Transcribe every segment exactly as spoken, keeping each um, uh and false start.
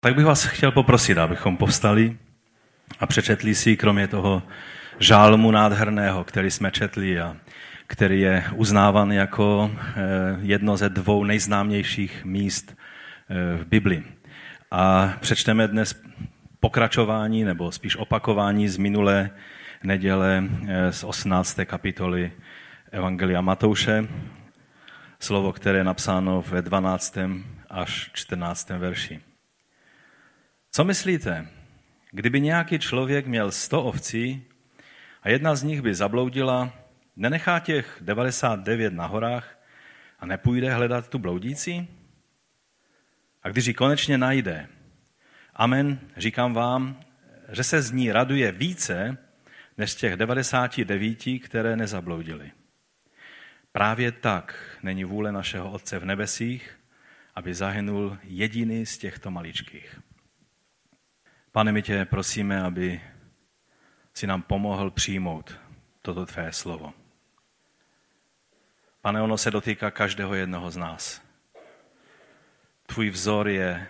Tak bych vás chtěl poprosit, abychom povstali a přečetli si, kromě toho žálmu nádherného, který jsme četli a který je uznáván jako jedno ze dvou nejznámějších míst v Bibli. A přečteme dnes pokračování, nebo spíš opakování z minulé neděle z osmnácté kapitoly Evangelia Matouše, slovo, které je napsáno ve dvanáctém až čtrnáctém verši. Co myslíte, kdyby nějaký člověk měl sto ovcí a jedna z nich by zabloudila, nenechá těch devadesát devět na horách a nepůjde hledat tu bloudící? A když ji konečně najde, amen, říkám vám, že se z ní raduje více než těch devadesát devět, které nezabloudily. Právě tak není vůle našeho Otce v nebesích, aby zahynul jediný z těchto maličkých. Pane, my tě prosíme, aby si nám pomohl přijmout toto tvé slovo. Pane, ono se dotýká každého jednoho z nás. Tvůj vzor je,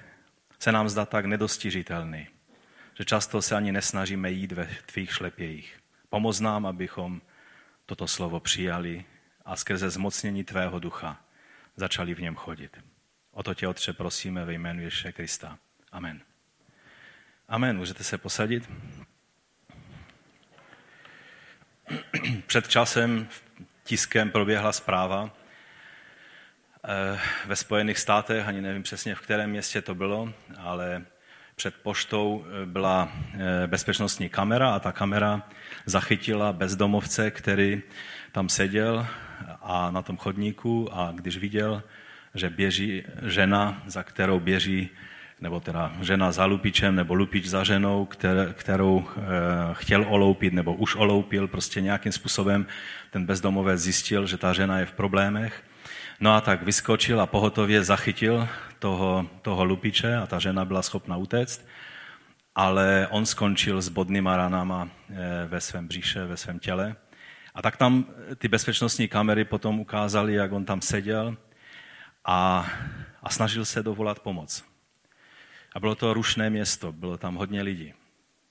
se nám zdá tak nedostižitelný, že často se ani nesnažíme jít ve tvých šlepějích. Pomoz nám, abychom toto slovo přijali a skrze zmocnění tvého ducha začali v něm chodit. O to tě, Otče, prosíme ve jménu Ježíše Krista. Amen. Amen, můžete se posadit. Před časem tiskem proběhla zpráva ve Spojených státech, ani nevím přesně, v kterém městě to bylo, ale před poštou byla bezpečnostní kamera a ta kamera zachytila bezdomovce, který tam seděl a na tom chodníku, a když viděl, že běží žena, za kterou běží nebo teda žena za lupičem, nebo lupič za ženou, kterou chtěl oloupit, nebo už oloupil, prostě nějakým způsobem ten bezdomovec zjistil, že ta žena je v problémech. No a tak vyskočil a pohotově zachytil toho, toho lupiče a ta žena byla schopna utéct, ale on skončil s bodnýma ranama ve svém bříše, ve svém těle. A tak tam ty bezpečnostní kamery potom ukázaly, jak on tam seděl a, a snažil se dovolat pomoc. A bylo to rušné město, bylo tam hodně lidí,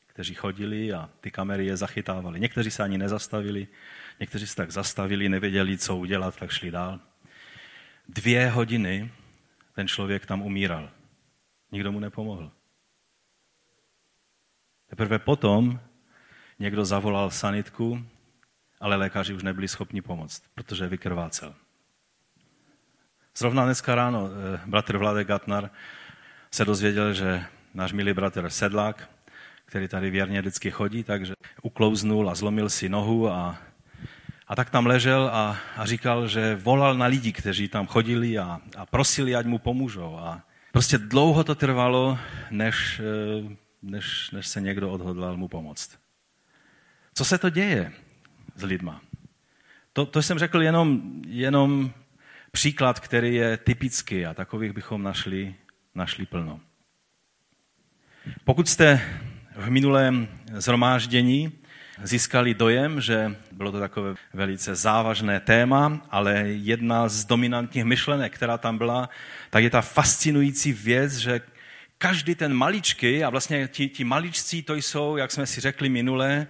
kteří chodili a ty kamery je zachytávaly. Někteří se ani nezastavili, někteří se tak zastavili, nevěděli, co udělat, tak šli dál. Dvě hodiny ten člověk tam umíral. Nikdo mu nepomohl. Teprve potom někdo zavolal sanitku, ale lékaři už nebyli schopni pomoct, protože vykrvácel. Zrovna dneska ráno bratr Vladek Gatnar se dozvěděl, že náš milý bratr Sedlák, který tady věrně vždycky chodí, takže uklouznul a zlomil si nohu a, a tak tam ležel a, a říkal, že volal na lidi, kteří tam chodili a, a prosili, ať mu pomůžou. A prostě dlouho to trvalo, než, než, než se někdo odhodlal mu pomoct. Co se to děje s lidma? To, to jsem řekl jenom, jenom příklad, který je typický a takových bychom našli našli plno. Pokud jste v minulém shromáždění získali dojem, že bylo to takové velice závažné téma, ale jedna z dominantních myšlenek, která tam byla, tak je ta fascinující věc, že každý ten maličky, a vlastně ti, ti maličci to jsou, jak jsme si řekli minule,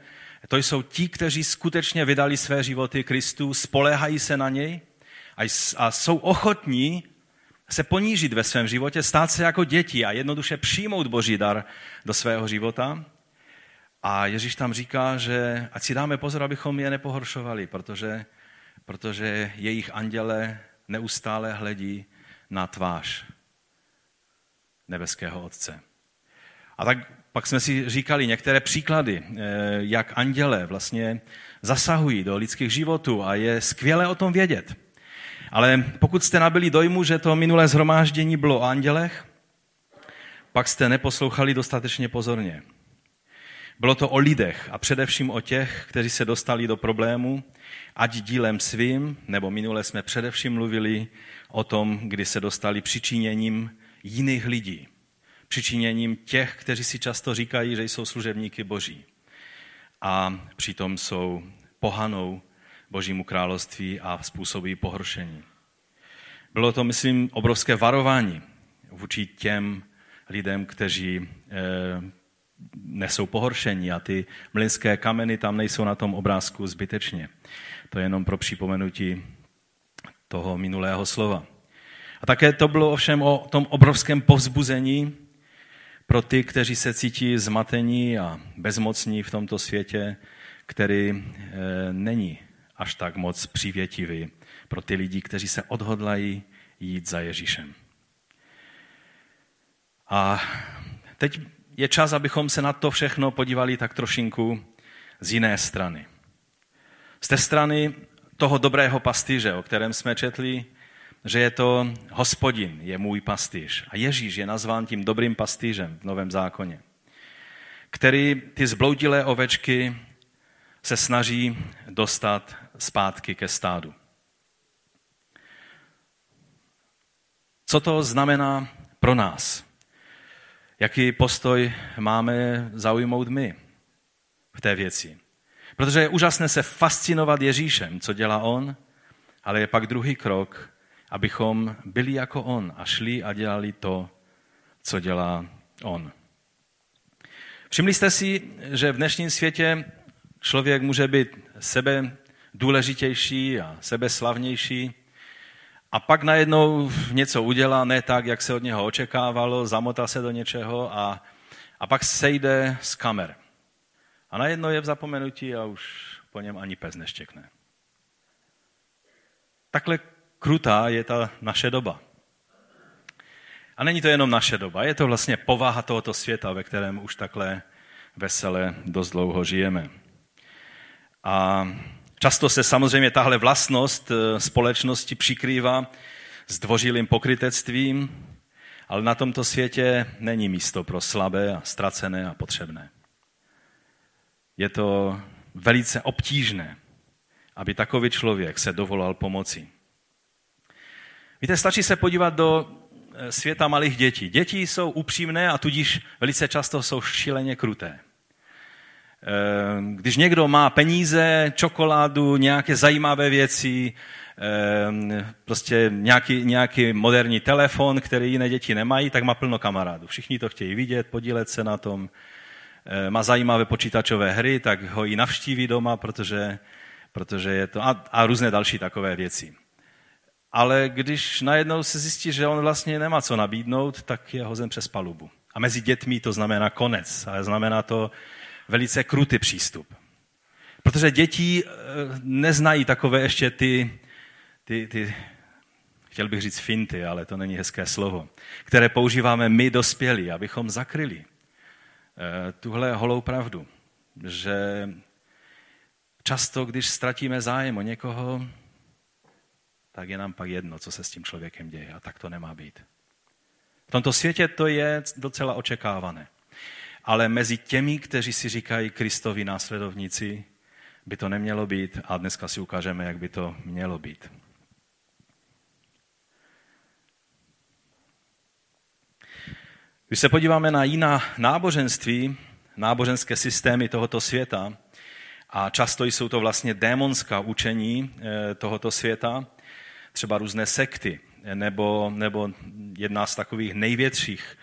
to jsou ti, kteří skutečně vydali své životy Kristu, spoléhají se na něj a jsou ochotní se ponížit ve svém životě, stát se jako děti a jednoduše přijmout Boží dar do svého života. A Ježíš tam říká, že ať si dáme pozor, abychom je nepohoršovali, protože, protože jejich anděle neustále hledí na tvář nebeského Otce. A tak pak jsme si říkali některé příklady, jak anděle vlastně zasahují do lidských životů a je skvělé o tom vědět. Ale pokud jste nabyli dojmu, že to minulé shromáždění bylo o andělech, pak jste neposlouchali dostatečně pozorně. Bylo to o lidech a především o těch, kteří se dostali do problému, ať dílem svým, nebo minule jsme především mluvili o tom, kdy se dostali přičiněním jiných lidí. Přičiněním těch, kteří si často říkají, že jsou služebníky Boží. A přitom jsou pohanou Božímu království a způsobí pohoršení. Bylo to, myslím, obrovské varování vůči těm lidem, kteří nesou pohoršení, a ty mlynské kameny tam nejsou na tom obrázku zbytečně. To je jenom pro připomenutí toho minulého slova. A také to bylo ovšem o tom obrovském povzbuzení pro ty, kteří se cítí zmatení a bezmocní v tomto světě, který není až tak moc přívětivý pro ty lidi, kteří se odhodlají jít za Ježíšem. A teď je čas, abychom se na to všechno podívali tak trošinku z jiné strany. Z té strany toho dobrého pastýře, o kterém jsme četli, že je to Hospodin, je můj pastýř. A Ježíš je nazván tím dobrým pastýřem v Novém zákoně, který ty zbloudilé ovečky se snaží dostat zpátky ke stádu. Co to znamená pro nás? Jaký postoj máme zaujmout my v té věci? Protože je úžasné se fascinovat Ježíšem, co dělá on, ale je pak druhý krok, abychom byli jako on a šli a dělali to, co dělá on. Všimli jste si, že v dnešním světě člověk může být sebe důležitější a sebeslavnější a pak najednou něco udělá ne tak, jak se od něho očekávalo, zamotá se do něčeho a, a pak sejde z kamer. A najednou je v zapomenutí a už po něm ani pes neštěkne. Takhle krutá je ta naše doba. A není to jenom naše doba, je to vlastně povaha tohoto světa, ve kterém už takhle vesele dost dlouho žijeme. A často se samozřejmě tahle vlastnost společnosti přikrývá zdvořilým pokrytectvím, ale na tomto světě není místo pro slabé a ztracené a potřebné. Je to velice obtížné, aby takový člověk se dovolal pomoci. Víte, stačí se podívat do světa malých dětí. Děti jsou upřímné a tudíž velice často jsou šíleně kruté. Když někdo má peníze, čokoládu, nějaké zajímavé věci, prostě nějaký, nějaký moderní telefon, který jiné děti nemají, tak má plno kamarádů. Všichni to chtějí vidět, podílet se na tom. Má zajímavé počítačové hry, tak ho i navštíví doma, protože, protože je to... A, a různé další takové věci. Ale když najednou se zjistí, že on vlastně nemá co nabídnout, tak je hozen přes palubu. A mezi dětmi to znamená konec. A znamená to velice krutý přístup. Protože děti neznají takové ještě ty, ty, ty, chtěl bych říct finty, ale to není hezké slovo, které používáme my dospělí, abychom zakryli tuhle holou pravdu, že často, když ztratíme zájem o někoho, tak je nám pak jedno, co se s tím člověkem děje. A tak to nemá být. V tomto světě to je docela očekávané. Ale mezi těmi, kteří si říkají Kristovi následovníci, by to nemělo být a dneska si ukážeme, jak by to mělo být. Když se podíváme na jiná náboženství, náboženské systémy tohoto světa, a často jsou to vlastně démonská učení tohoto světa, třeba různé sekty, nebo, nebo jedna z takových největších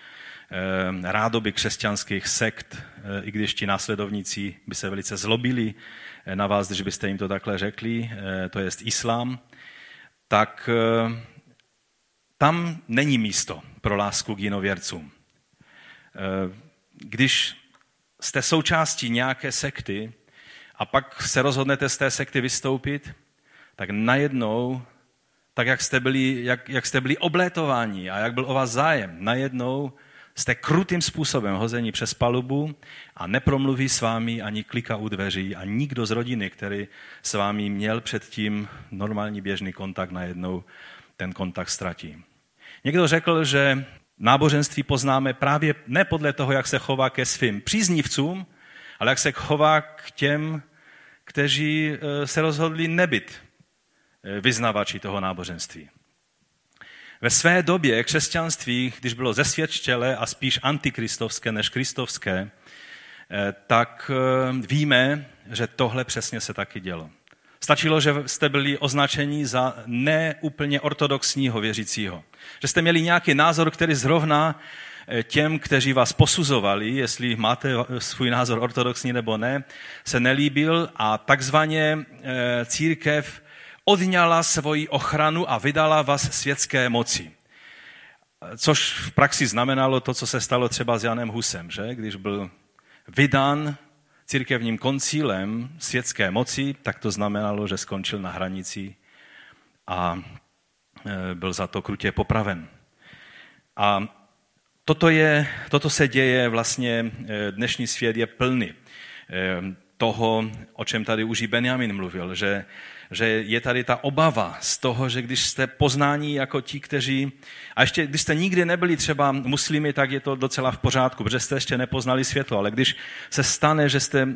rádoby křesťanských sekt, i když ti následovníci by se velice zlobili na vás, když byste jim to takhle řekli, to jest islám, tak tam není místo pro lásku k jinověrcům. Když jste součástí nějaké sekty a pak se rozhodnete z té sekty vystoupit, tak najednou, tak jak jste byli, jak, jak jste byli oblétováni a jak byl o vás zájem, najednou jste krutým způsobem hození přes palubu a nepromluví s vámi ani klika u dveří a nikdo z rodiny, který s vámi měl předtím normální běžný kontakt, najednou ten kontakt ztratí. Někdo řekl, že náboženství poznáme právě ne podle toho, jak se chová ke svým příznivcům, ale jak se chová k těm, kteří se rozhodli nebyt vyznavači toho náboženství. Ve své době křesťanství, když bylo zesvětštělé a spíš antikristovské než kristovské, tak víme, že tohle přesně se taky dělo. Stačilo, že jste byli označeni za neúplně ortodoxního věřícího. Že jste měli nějaký názor, který zrovna těm, kteří vás posuzovali, jestli máte svůj názor ortodoxní nebo ne, se nelíbil a takzvaně církev odňala svoji ochranu a vydala vás světské moci. Což v praxi znamenalo to, co se stalo třeba s Janem Husem, že? Když byl vydán církevním koncílem světské moci, tak to znamenalo, že skončil na hranici a byl za to krutě popraven. A toto, je, toto se děje vlastně, dnešní svět je plný toho, o čem tady už i Benjamin mluvil, že, že je tady ta obava z toho, že když jste poznáni jako ti, kteří, a ještě když jste nikdy nebyli třeba muslimy, tak je to docela v pořádku, protože jste ještě nepoznali světlo, ale když se stane, že, jste,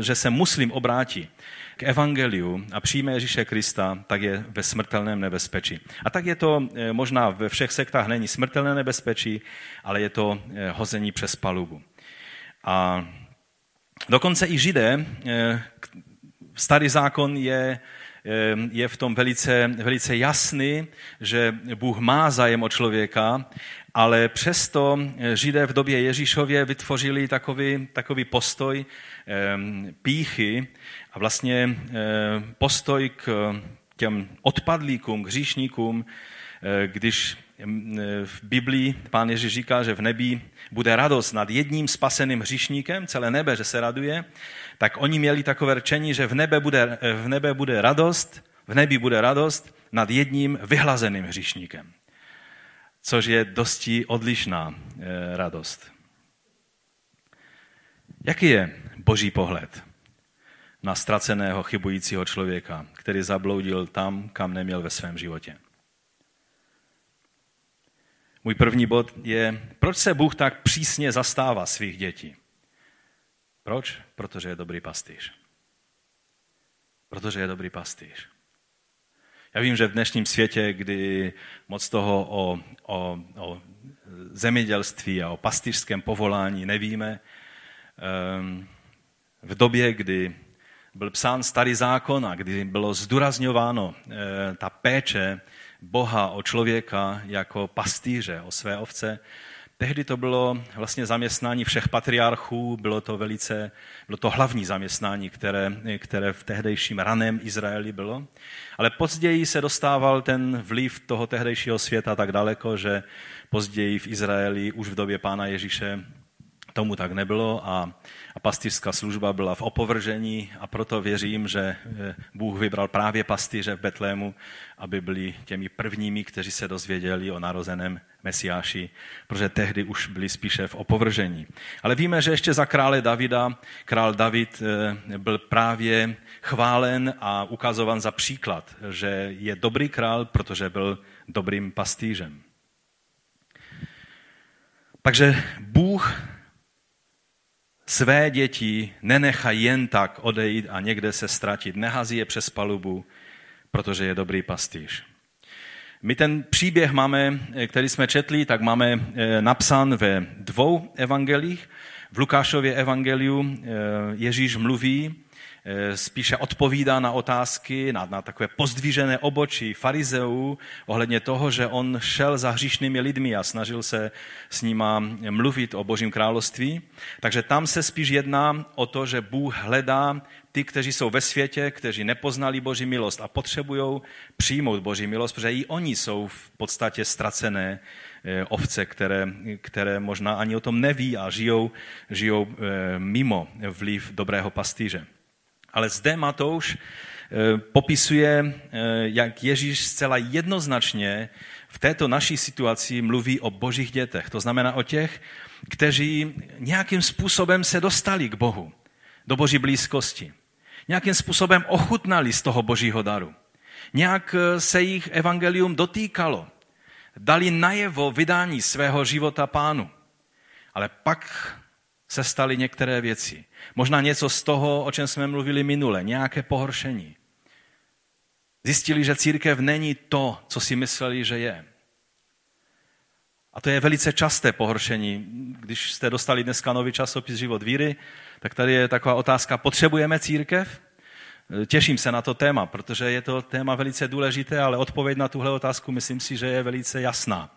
že se muslim obrátí k evangeliu a přijme Ježíše Krista, tak je ve smrtelném nebezpečí. A tak je to možná ve všech sektách, není smrtelné nebezpečí, ale je to hození přes palubu. A dokonce i Židé, starý zákon je, je v tom velice, velice jasný, že Bůh má zájem o člověka, ale přesto Židé v době Ježíšově vytvořili takový, takový postoj pýchy a vlastně postoj k těm odpadlíkům, k hříšníkům, když v Biblii pán Ježíš říká, že v nebi bude radost nad jedním spaseným hříšníkem, celé nebe, že se raduje, tak oni měli takové rčení, že v nebe bude, v nebe bude radost, v nebi bude radost nad jedním vyhlazeným hříšníkem, což je dosti odlišná radost. Jaký je Boží pohled na ztraceného, chybujícího člověka, který zabloudil tam, kam neměl ve svém životě? Můj první bod je, proč se Bůh tak přísně zastává svých dětí? Proč? Protože je dobrý pastýř. Protože je dobrý pastýř. Já vím, že v dnešním světě, kdy moc toho o, o, o zemědělství a o pastýřském povolání nevíme, v době, kdy byl psán starý zákon a kdy bylo zdůrazňováno ta péče Boha o člověka jako pastýře o své ovce. Tehdy to bylo vlastně zaměstnání všech patriarchů, bylo to velice, bylo to hlavní zaměstnání, které, které v tehdejším raném Izraeli bylo. Ale později se dostával ten vliv toho tehdejšího světa tak daleko, že později v Izraeli už v době pána Ježíše tomu tak nebylo a, a pastýřská služba byla v opovržení a proto věřím, že Bůh vybral právě pastýře v Betlému, aby byli těmi prvními, kteří se dozvěděli o narozeném Mesiáši, protože tehdy už byli spíše v opovržení. Ale víme, že ještě za krále Davida, král David byl právě chválen a ukazovan za příklad, že je dobrý král, protože byl dobrým pastýřem. Takže Bůh své děti nenechá jen tak odejít a někde se ztratit. Nehází je přes palubu, protože je dobrý pastýř. My ten příběh máme, který jsme četli, tak máme napsán ve dvou evangelích. V Lukášově evangeliu Ježíš mluví, spíše odpovídá na otázky, na, na takové pozdvižené obočí farizeů ohledně toho, že on šel za hříšnými lidmi a snažil se s nima mluvit o Božím království. Takže tam se spíš jedná o to, že Bůh hledá ty, kteří jsou ve světě, kteří nepoznali Boží milost a potřebují přijmout Boží milost, protože i oni jsou v podstatě ztracené ovce, které, které možná ani o tom neví a žijou, žijou mimo vliv dobrého pastýře. Ale zde Matouš popisuje, jak Ježíš zcela jednoznačně v této naší situaci mluví o Božích dětech. To znamená o těch, kteří nějakým způsobem se dostali k Bohu, do Boží blízkosti. Nějakým způsobem ochutnali z toho Božího daru. Nějak se jich evangelium dotýkalo. Dali najevo vydání svého života Pánu. Ale pak se staly některé věci. Možná něco z toho, o čem jsme mluvili minule, nějaké pohoršení. Zjistili, že církev není to, co si mysleli, že je. A to je velice časté pohoršení. Když jste dostali dneska nový časopis Život víry, tak tady je taková otázka, potřebujeme církev? Těším se na to téma, protože je to téma velice důležité, ale odpověď na tuhle otázku myslím si, že je velice jasná.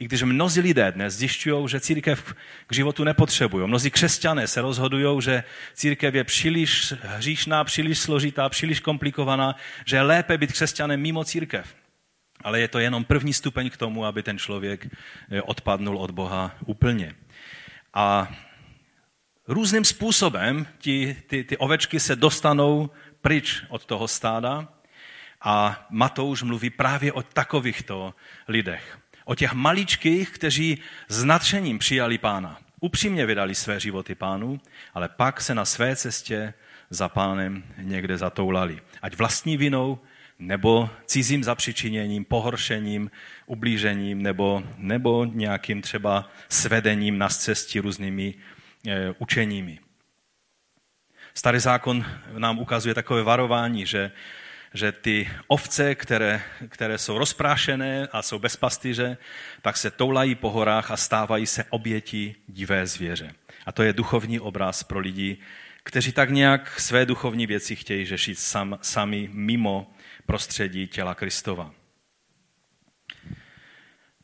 i když mnozí lidé dnes zjišťují, že církev k životu nepotřebují. Mnozí křesťané se rozhodují, že církev je příliš hříšná, příliš složitá, příliš komplikovaná, že je lépe být křesťanem mimo církev. Ale je to jenom první stupeň k tomu, aby ten člověk odpadnul od Boha úplně. A různým způsobem ty, ty, ty ovečky se dostanou pryč od toho stáda a Matouš mluví právě o takovýchto lidech. O těch maličkých, kteří s nadšením přijali Pána. Upřímně vydali své životy Pánu, ale pak se na své cestě za Pánem někde zatoulali. Ať vlastní vinou, nebo cizím zapřičiněním, pohoršením, ublížením, nebo, nebo nějakým třeba svedením na cestě různými e, učeními. Starý zákon nám ukazuje takové varování, že, že ty ovce, které, které jsou rozprášené a jsou bez pastýře, tak se toulají po horách a stávají se oběti divé zvěře. A to je duchovní obraz pro lidi, kteří tak nějak své duchovní věci chtějí řešit sam, sami mimo prostředí těla Kristova.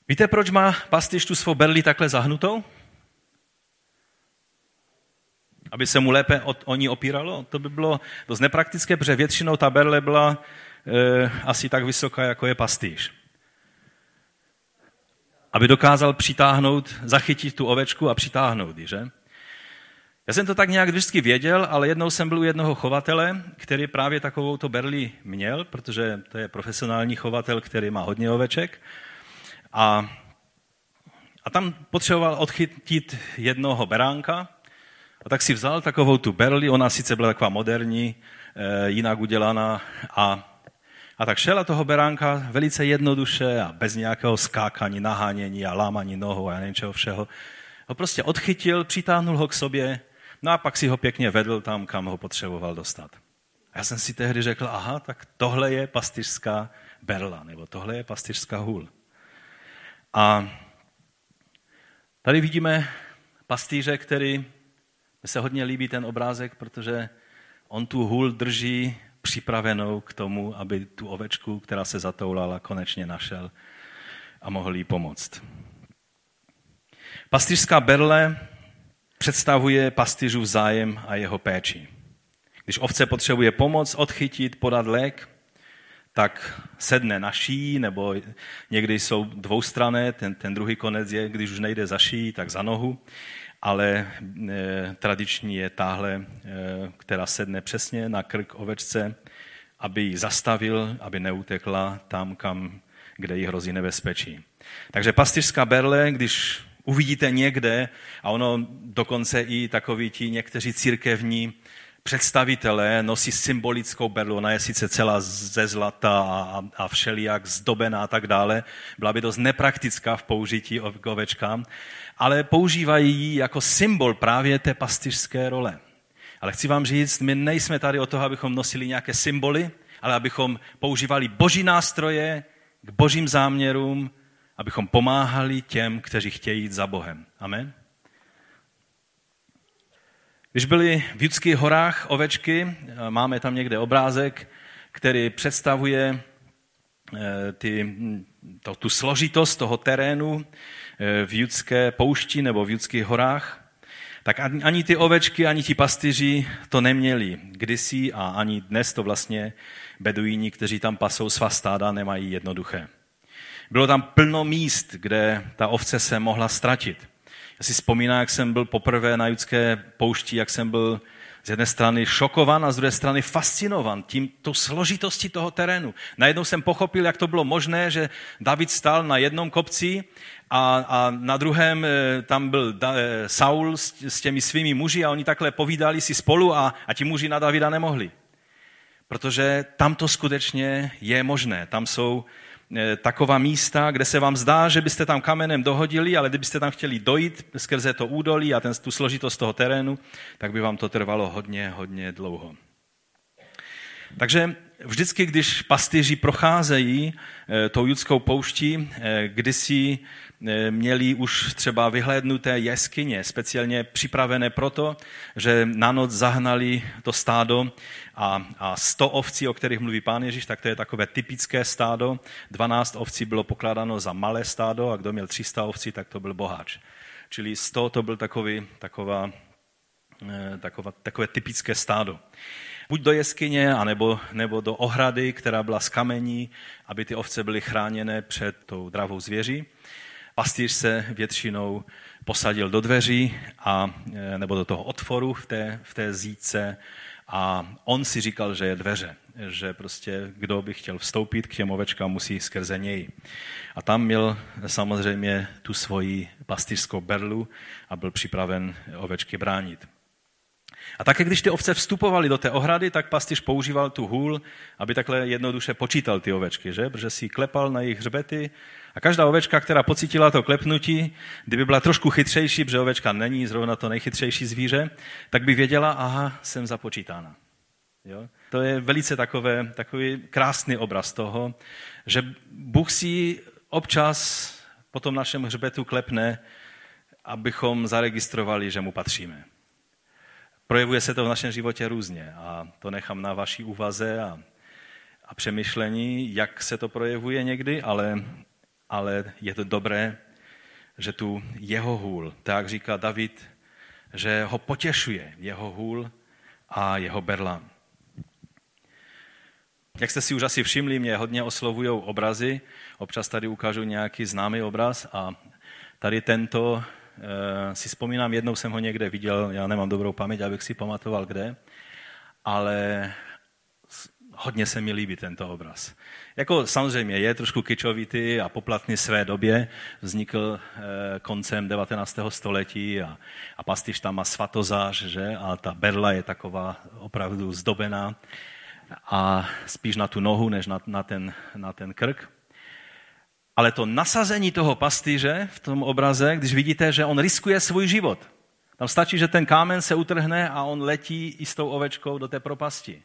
Víte, proč má pastýř tu svou berli takhle zahnutou? Aby se mu lépe od, o ní opíralo? To by bylo dost nepraktické, protože většinou ta berle byla e, asi tak vysoká, jako je pastýř. Aby dokázal přitáhnout, zachytit tu ovečku a přitáhnout ji, že? Já jsem to tak nějak vždycky věděl, ale jednou jsem byl u jednoho chovatele, který právě takovouto berli měl, protože to je profesionální chovatel, který má hodně oveček. A, a tam potřeboval odchytit jednoho beránka, a tak si vzal takovou tu berli, ona sice byla taková moderní, jinak udělaná, a, a tak šel a toho beránka velice jednoduše a bez nějakého skákání, nahánění a lámaní nohou a já nevím čeho všeho, ho prostě odchytil, přitáhnul ho k sobě. No a pak si ho pěkně vedl tam, kam ho potřeboval dostat. A já jsem si tehdy řekl, aha, tak tohle je pastýřská berla, nebo tohle je pastýřská hůl. A tady vidíme pastýře, který, mi se hodně líbí ten obrázek, protože on tu hůl drží připravenou k tomu, aby tu ovečku, která se zatoulala, konečně našel a mohl jí pomoct. Pastýřská berle představuje pastýřův zájem a jeho péči. Když ovce potřebuje pomoc, odchytit, podat lék, tak sedne na šíji, nebo někdy jsou dvoustranné, ten, ten druhý konec je, když už nejde za šíji, tak za nohu, ale e, tradiční je tahle, e, která sedne přesně na krk ovečce, aby ji zastavil, aby neutekla tam, kam, kde jí hrozí nebezpečí. Takže pastýřská berle, když uvidíte někde, a ono dokonce i takoví ti někteří církevní představitelé nosí symbolickou berlu. Ona je sice celá ze zlata a, a všelijak zdobená a tak dále. Byla by dost nepraktická v použití k ovečkám, ale používají ji jako symbol právě té pastýřské role. Ale chci vám říct, my nejsme tady o toho, abychom nosili nějaké symboly, ale abychom používali boží nástroje k božím záměrům, abychom pomáhali těm, kteří chtějí jít za Bohem. Amen. Když byly v Judských horách ovečky, máme tam někde obrázek, který představuje ty, to, tu složitost toho terénu v Judské poušti nebo v Judských horách, tak ani ty ovečky, ani ti pastýři to neměli kdysi a ani dnes to vlastně beduíni, kteří tam pasou svá stáda, nemají jednoduché. Bylo tam plno míst, kde ta ovce se mohla ztratit. Já si vzpomínám, jak jsem byl poprvé na Judské poušti, jak jsem byl z jedné strany šokovan a z druhé strany fascinovan tím, tou složitostí toho terénu. Najednou jsem pochopil, jak to bylo možné, že David stál na jednom kopci a, a na druhém tam byl da, Saul s, s těmi svými muži a oni takhle povídali si spolu a, a ti muži na Davida nemohli. Protože tam to skutečně je možné. Tam jsou taková místa, kde se vám zdá, že byste tam kamenem dohodili, ale kdybyste tam chtěli dojít skrze to údolí a ten, tu složitost toho terénu, tak by vám to trvalo hodně, hodně dlouho. Takže vždycky, když pastýři procházejí tou judskou pouští, kdysi měli už třeba vyhlédnuté jeskyně, speciálně připravené proto, že na noc zahnali to stádo a, a sto ovcí, o kterých mluví Pán Ježíš, tak to je takové typické stádo. dvanáct ovcí bylo pokládáno za malé stádo a kdo měl tři sta ovcí, tak to byl boháč. Čili sto to byl takový, taková, taková, takové typické stádo. Buď do jeskyně, anebo, nebo do ohrady, která byla z kamení, aby ty ovce byly chráněné před tou dravou zvěří. Pastýř se většinou posadil do dveří a, nebo do toho otvoru v té, v té zítce a on si říkal, že je dveře, že prostě kdo by chtěl vstoupit k těm ovečkám, musí skrze něj. A tam měl samozřejmě tu svoji pastýřskou berlu a byl připraven ovečky bránit. A také když ty ovce vstupovaly do té ohrady, tak pastýř používal tu hůl, aby takhle jednoduše počítal ty ovečky, že? Protože si klepal na jejich hřbety a každá ovečka, která pocítila to klepnutí, kdyby byla trošku chytřejší, protože ovečka není zrovna to nejchytřejší zvíře, tak by věděla, aha, jsem započítána. Jo? To je velice takové, takový krásný obraz toho, že Bůh si občas po tom našem hřbetu klepne, abychom zaregistrovali, že mu patříme. Projevuje se to v našem životě různě a to nechám na vaší úvaze a, a přemýšlení, jak se to projevuje někdy, ale, ale je to dobré, že tu jeho hůl, tak říká David, že ho potěšuje jeho hůl a jeho berla. Jak jste si už asi všimli, mě hodně oslovujou obrazy, občas tady ukážu nějaký známý obraz a tady tento si vzpomínám, jednou jsem ho někde viděl, já nemám dobrou paměť, abych si pamatoval kde, ale hodně se mi líbí tento obraz. Jako samozřejmě je trošku kičovitý a poplatný své době, vznikl koncem devatenáctého století a, a pastýř tam má svatozář, že? A ta berla je taková opravdu zdobená a spíš na tu nohu, než na, na, ten, na ten krk. Ale to nasazení toho pastýře v tom obraze, když vidíte, že on riskuje svůj život. Tam stačí, že ten kámen se utrhne a on letí i s tou ovečkou do té propasti.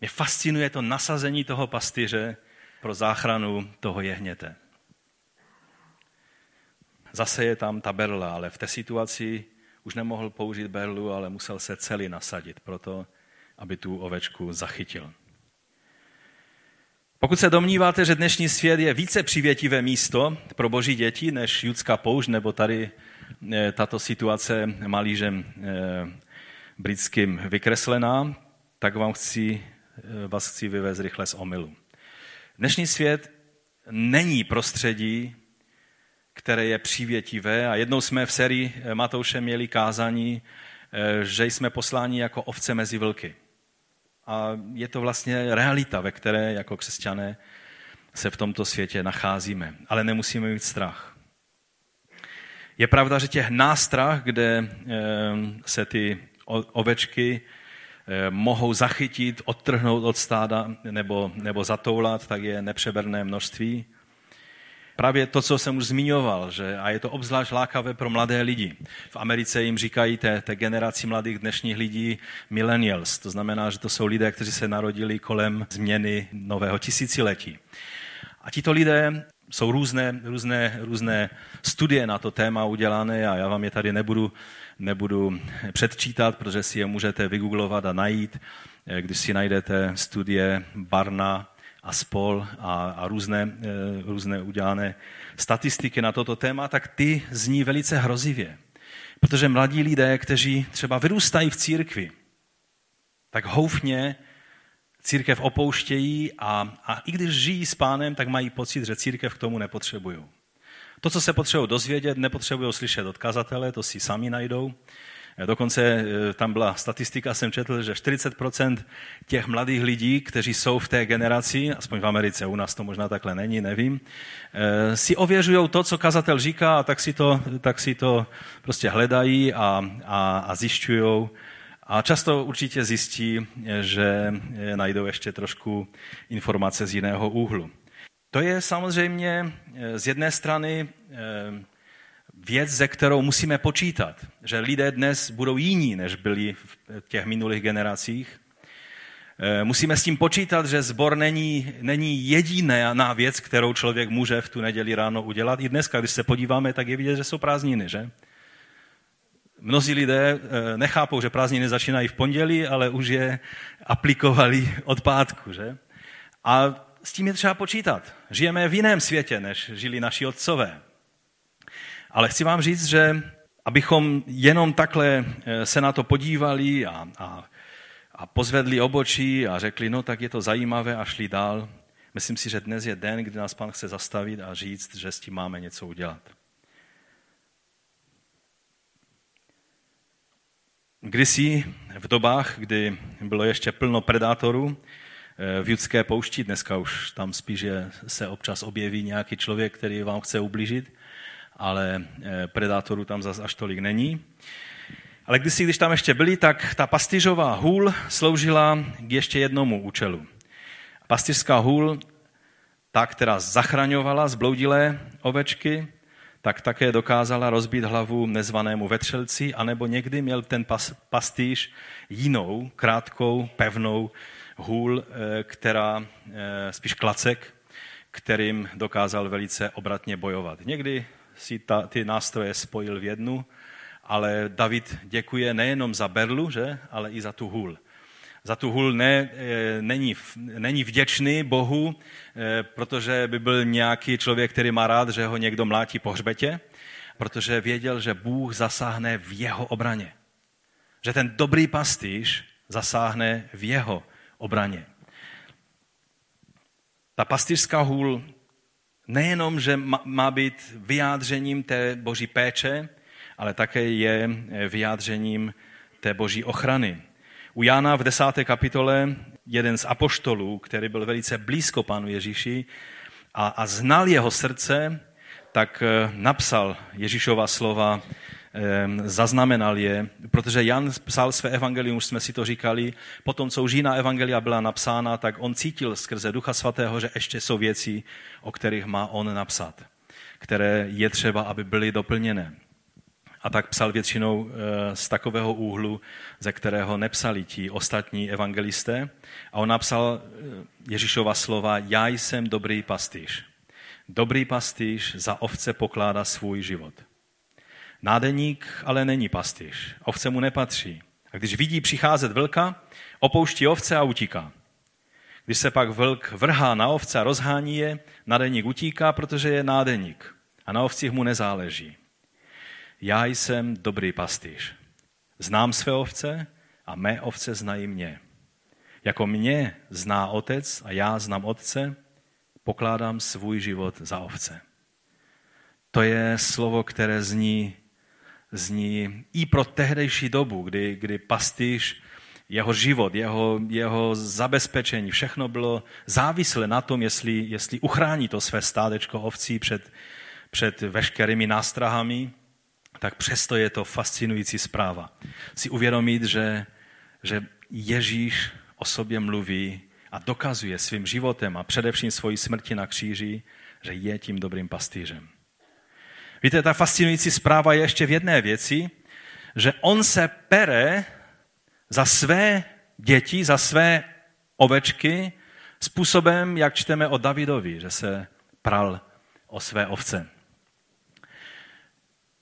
Mě fascinuje to nasazení toho pastýře pro záchranu toho jehněte. Zase je tam ta berla, ale v té situaci už nemohl použít berlu, ale musel se celý nasadit proto, aby tu ovečku zachytil. Pokud se domníváte, že dnešní svět je více přivětivé místo pro boží děti než judská poušť, nebo tady tato situace malířem britským vykreslená, tak vám chci, vás chci vyvést rychle z omylu. Dnešní svět není prostředí, které je přivětivé a jednou jsme v sérii Matouše měli kázání, že jsme posláni jako ovce mezi vlky. A je to vlastně realita, ve které jako křesťané se v tomto světě nacházíme. Ale nemusíme mít strach. Je pravda, že těch nástrah, kde se ty ovečky mohou zachytit, odtrhnout od stáda nebo, nebo zatoulat, tak je nepřeberné množství. Právě to, co jsem už zmiňoval, že, a je to obzvlášť lákavé pro mladé lidi. V Americe jim říkají té, té generaci mladých dnešních lidí millennials. To znamená, že to jsou lidé, kteří se narodili kolem změny nového tisíciletí. A tito lidé jsou různé, různé, různé studie na to téma udělané a já vám je tady nebudu, nebudu předčítat, protože si je můžete vygooglovat a najít, když si najdete studie Barna a spol a, a různé, různé udělané statistiky na toto téma, tak ty zní velice hrozivě. Protože mladí lidé, kteří třeba vyrůstají v církvi, tak houfně církev opouštějí a, a i když žijí s Pánem, tak mají pocit, že církev k tomu nepotřebují. To, co se potřebují dozvědět, nepotřebují slyšet od kazatele, to si sami najdou. Dokonce tam byla statistika, jsem četl, že čtyřicet procent těch mladých lidí, kteří jsou v té generaci, aspoň v Americe, u nás to možná takhle není, nevím, si ověřují to, co kazatel říká, a tak si to, tak si to prostě hledají a, a, a zjišťují. A často určitě zjistí, že najdou ještě trošku informace z jiného úhlu. To je samozřejmě z jedné strany věc, ze kterou musíme počítat, že lidé dnes budou jiní, než byli v těch minulých generacích. Musíme s tím počítat, že sbor není, není jediná věc, kterou člověk může v tu neděli ráno udělat. I dneska, když se podíváme, tak je vidět, že jsou prázdniny, že? Mnozí lidé nechápou, že prázdniny začínají v pondělí, ale už je aplikovali od pátku, že? A s tím je třeba počítat. Žijeme v jiném světě, než žili naši otcové. Ale chci vám říct, že abychom jenom takhle se na to podívali a, a, a pozvedli obočí a řekli, no tak je to zajímavé a šli dál. Myslím si, že dnes je den, kdy nás Pán chce zastavit a říct, že s tím máme něco udělat. Kdysi v dobách, kdy bylo ještě plno predátorů v judské poušti, dneska už tam spíš se občas objeví nějaký člověk, který vám chce ublížit, ale predátorů tam zas až tolik není. Ale kdysi, když tam ještě byli, tak ta pastýřová hůl sloužila k ještě jednomu účelu. Pastýřská hůl, ta, která zachraňovala zbloudilé ovečky, tak také dokázala rozbít hlavu nezvanému vetřelci, anebo někdy měl ten pas, pastýř jinou, krátkou, pevnou hůl, která, spíš klacek, kterým dokázal velice obratně bojovat. Někdy si ta, ty nástroje spojil v jednu, ale David děkuje nejenom za berlu, že? Ale i za tu hůl. Za tu hůl ne, není, není vděčný Bohu, protože by byl nějaký člověk, který má rád, že ho někdo mlátí po hřbetě, protože věděl, že Bůh zasáhne v jeho obraně. Že ten dobrý pastýř zasáhne v jeho obraně. Ta pastýřská hůl nejenom, že má být vyjádřením té boží péče, ale také je vyjádřením té boží ochrany. U Jana v desáté kapitole jeden z apoštolů, který byl velice blízko Pánu Ježíši a, a znal jeho srdce, tak napsal Ježíšova slova, zaznamenal je, protože Jan psal své evangelium, už jsme si to říkali, potom, co už jiná evangelia byla napsána, tak on cítil skrze Ducha Svatého, že ještě jsou věci, o kterých má on napsat, které je třeba, aby byly doplněné. A tak psal většinou z takového úhlu, ze kterého nepsali ti ostatní evangelisté. A on napsal Ježíšova slova, já jsem dobrý pastýř. Dobrý pastýř za ovce pokládá svůj život. Nádeník ale není pastýř, ovce mu nepatří. A když vidí přicházet vlka, opouští ovce a utíká. Když se pak vlk vrhá na ovce a rozhání je, nádeník utíká, protože je nádeník a na ovcích mu nezáleží. Já jsem dobrý pastýř. Znám své ovce a mé ovce znají mě. Jako mě zná otec a já znám otce, pokládám svůj život za ovce. To je slovo, které zní, zní i pro tehdejší dobu, kdy, kdy pastýř, jeho život, jeho, jeho zabezpečení, všechno bylo závislé na tom, jestli, jestli uchrání to své stádečko ovcí před, před veškerými nástrahami, tak přesto je to fascinující zpráva. Si uvědomit, že, že Ježíš o sobě mluví a dokazuje svým životem a především svojí smrti na kříži, že je tím dobrým pastýřem. Víte, ta fascinující zpráva je ještě v jedné věci, že on se pere za své děti, za své ovečky způsobem, jak čteme o Davidovi, že se pral o své ovce.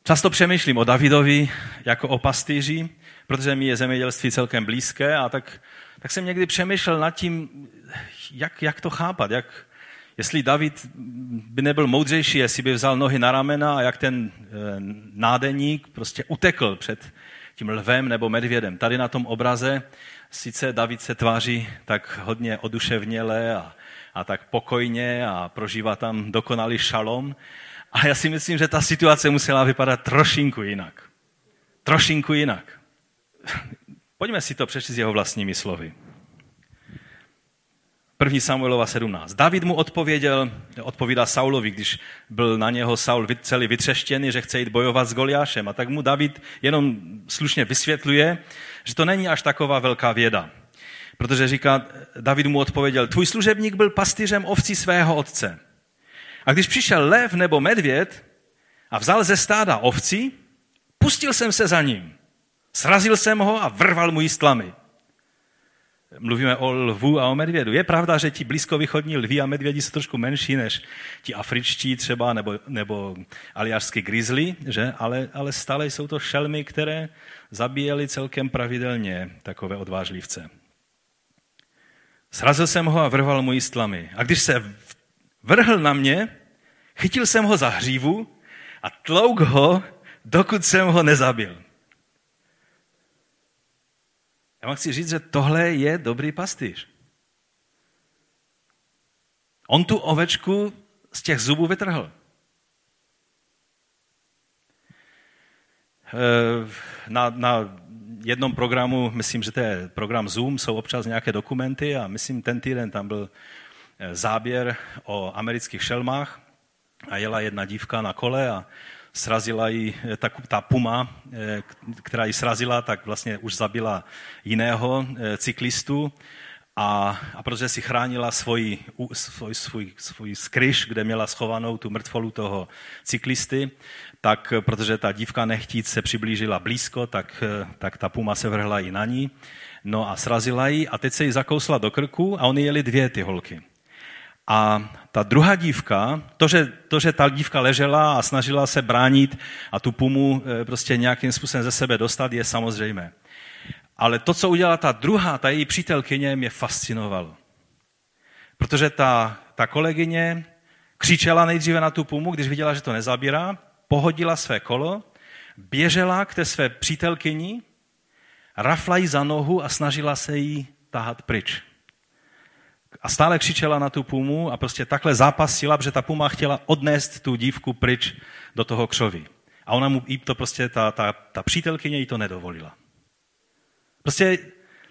Často přemýšlím o Davidovi jako o pastýři, protože mi je zemědělství celkem blízké a tak, tak jsem někdy přemýšlel nad tím, jak, jak to chápat, jak, jestli David by nebyl moudřejší, jestli by vzal nohy na ramena a jak ten e, nádeník prostě utekl před tím lvem nebo medvědem. Tady na tom obraze sice David se tváří tak hodně oduševněle a, a tak pokojně a prožívá tam dokonalý šalom, ale já si myslím, že ta situace musela vypadat trošinku jinak. Trošinku jinak. Pojďme si to přečíst jeho vlastními slovy. první Samuelova sedmnáct. David mu odpověděl, odpovídá Saulovi, když byl na něho Saul celý vytřeštěný, že chce jít bojovat s Goliášem. A tak mu David jenom slušně vysvětluje, že to není až taková velká věda. Protože říká, David mu odpověděl, tvůj služebník byl pastýřem ovcí svého otce. A když přišel lev nebo medvěd a vzal ze stáda ovcí, pustil jsem se za ním. Srazil jsem ho a vrval mu jí stlamy. mluvíme o lvu a o medvědu. Je pravda, že ti blízkovýchodní lví a medvědi jsou trošku menší než ti afričtí třeba, nebo, nebo aljašský grizzly, že? Ale, ale stále jsou to šelmy, které zabíjely celkem pravidelně takové odvážlivce. Srazil jsem ho a vrval mu tlamy. A když se vrhl na mě, chytil jsem ho za hřívu a tlouk ho, dokud jsem ho nezabil. Já vám chci říct, že tohle je dobrý pastýř. On tu ovečku z těch zubů vytrhl. Na, na jednom programu, myslím, že to je program Zoom, jsou občas nějaké dokumenty a myslím, ten týden tam byl záběr o amerických šelmách a jela jedna dívka na kole a srazila ji, ta, ta puma, která ji srazila, tak vlastně už zabila jiného cyklistu a, a protože si chránila svůj svůj, svůj, svůj skryš, kde měla schovanou tu mrtvolu toho cyklisty, tak protože ta dívka nechtít se přiblížila blízko, tak, tak ta puma se vrhla i na ní, no a srazila ji a teď se ji zakousla do krku a oni jeli dvě ty holky. A ta druhá dívka, to že, to, že ta dívka ležela a snažila se bránit a tu pumu prostě nějakým způsobem ze sebe dostat, je samozřejmé. Ale to, co udělala ta druhá, ta její přítelkyně, mě fascinovalo. Protože ta, ta kolegyně křičela nejdříve na tu pumu, když viděla, že to nezabírá, pohodila své kolo, běžela k té své přítelkyni, rafla jí za nohu a snažila se jí tahat pryč. A stále křičela na tu pumu a prostě takhle zápasila, protože ta puma chtěla odnést tu dívku pryč do toho křoví. A ona mu jí to prostě, ta, ta, ta přítelkyně jí to nedovolila. Prostě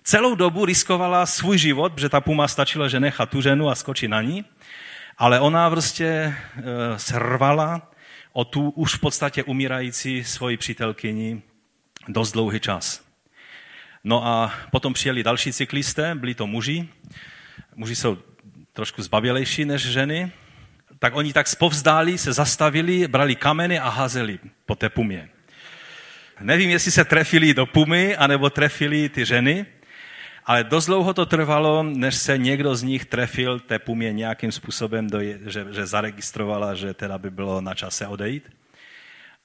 celou dobu riskovala svůj život, protože ta puma stačila, že nechá tu ženu a skočí na ní, ale ona prostě e, srvala o tu už v podstatě umírající svoji přítelkyni dost dlouhý čas. No a potom přijeli další cyklisté, byli to muži, muži jsou trošku zbabělejší než ženy, tak oni tak zpovzdálí, se zastavili, brali kameny a házeli po té pumě. Nevím, jestli se trefili do pumy, anebo trefili ty ženy, ale dost dlouho to trvalo, než se někdo z nich trefil té pumě nějakým způsobem, že, že zaregistrovala, že teda by bylo na čase odejít.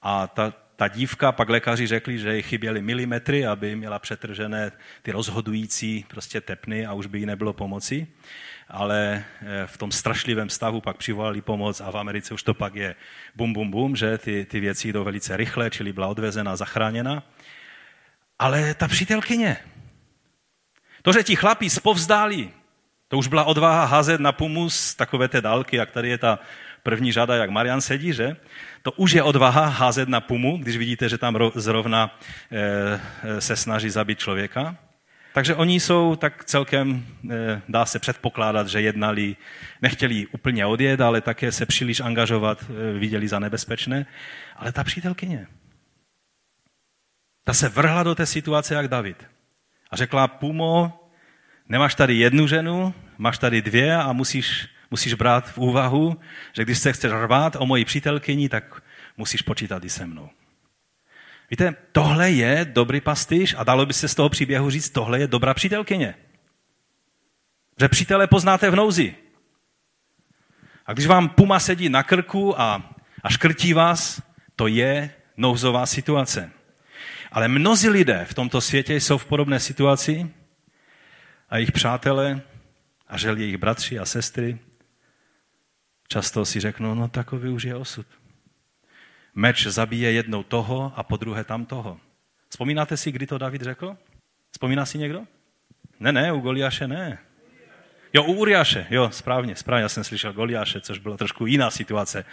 A ta, ta dívka, pak lékaři řekli, že jí chyběly milimetry, aby měla přetržené ty rozhodující prostě tepny a už by jí nebylo pomoci. Ale v tom strašlivém stavu pak přivolali pomoc a v Americe už to pak je bum, bum, bum, že ty, ty věci jdou velice rychle, čili byla odvezena, zachráněna. Ale ta přítelkyně, to, že ti chlapí zpovzdálí, to už byla odvaha házet na pumu z takové té dálky, jak tady je ta první řada, jak Marian sedí, že? To už je odvaha házet na pumu, když vidíte, že tam zrovna se snaží zabít člověka. Takže oni jsou tak celkem, dá se předpokládat, že jednali, nechtěli úplně odjet, ale také se příliš angažovat, viděli za nebezpečné. Ale ta přítelkyně, ta se vrhla do té situace jak David. A řekla, pumo, nemáš tady jednu ženu, máš tady dvě a musíš Musíš brát v úvahu, že když se chceš rvát o moji přítelkyni, tak musíš počítat i se mnou. Víte, tohle je dobrý pastýř a dalo by se z toho příběhu říct, tohle je dobrá přítelkyně. Že přítele poznáte v nouzi. A když vám puma sedí na krku a, a škrtí vás, to je nouzová situace. Ale mnozí lidé v tomto světě jsou v podobné situaci a jejich přátelé a žel jejich bratři a sestry často si řeknou, no takový už je osud. Meč zabije jednou toho a po druhé tam toho. Vzpomínáte si, kdy to David řekl? Vzpomíná si někdo? Ne, ne, u Goliáše ne. Jo, u Uriáše, jo, správně, správně, já jsem slyšel Goliáše, což byla trošku jiná situace.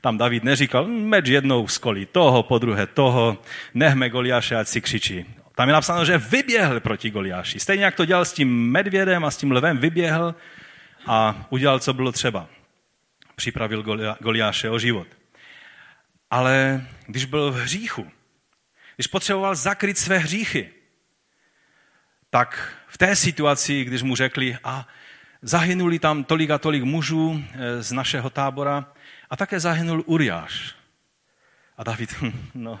Tam David neříkal, meč jednou skolí toho, po druhé toho, nechme Goliáše, ať si křičí. Tam je napsáno, že vyběhl proti Goliáši. Stejně jak to dělal s tím medvědem a s tím lvem, vyběhl a udělal, co bylo třeba. Připravil Goliáše o život. Ale když byl v hříchu, když potřeboval zakryt své hříchy, tak v té situaci, když mu řekli, a zahynuli tam tolik a tolik mužů z našeho tábora a také zahynul Uriáš. A David, no,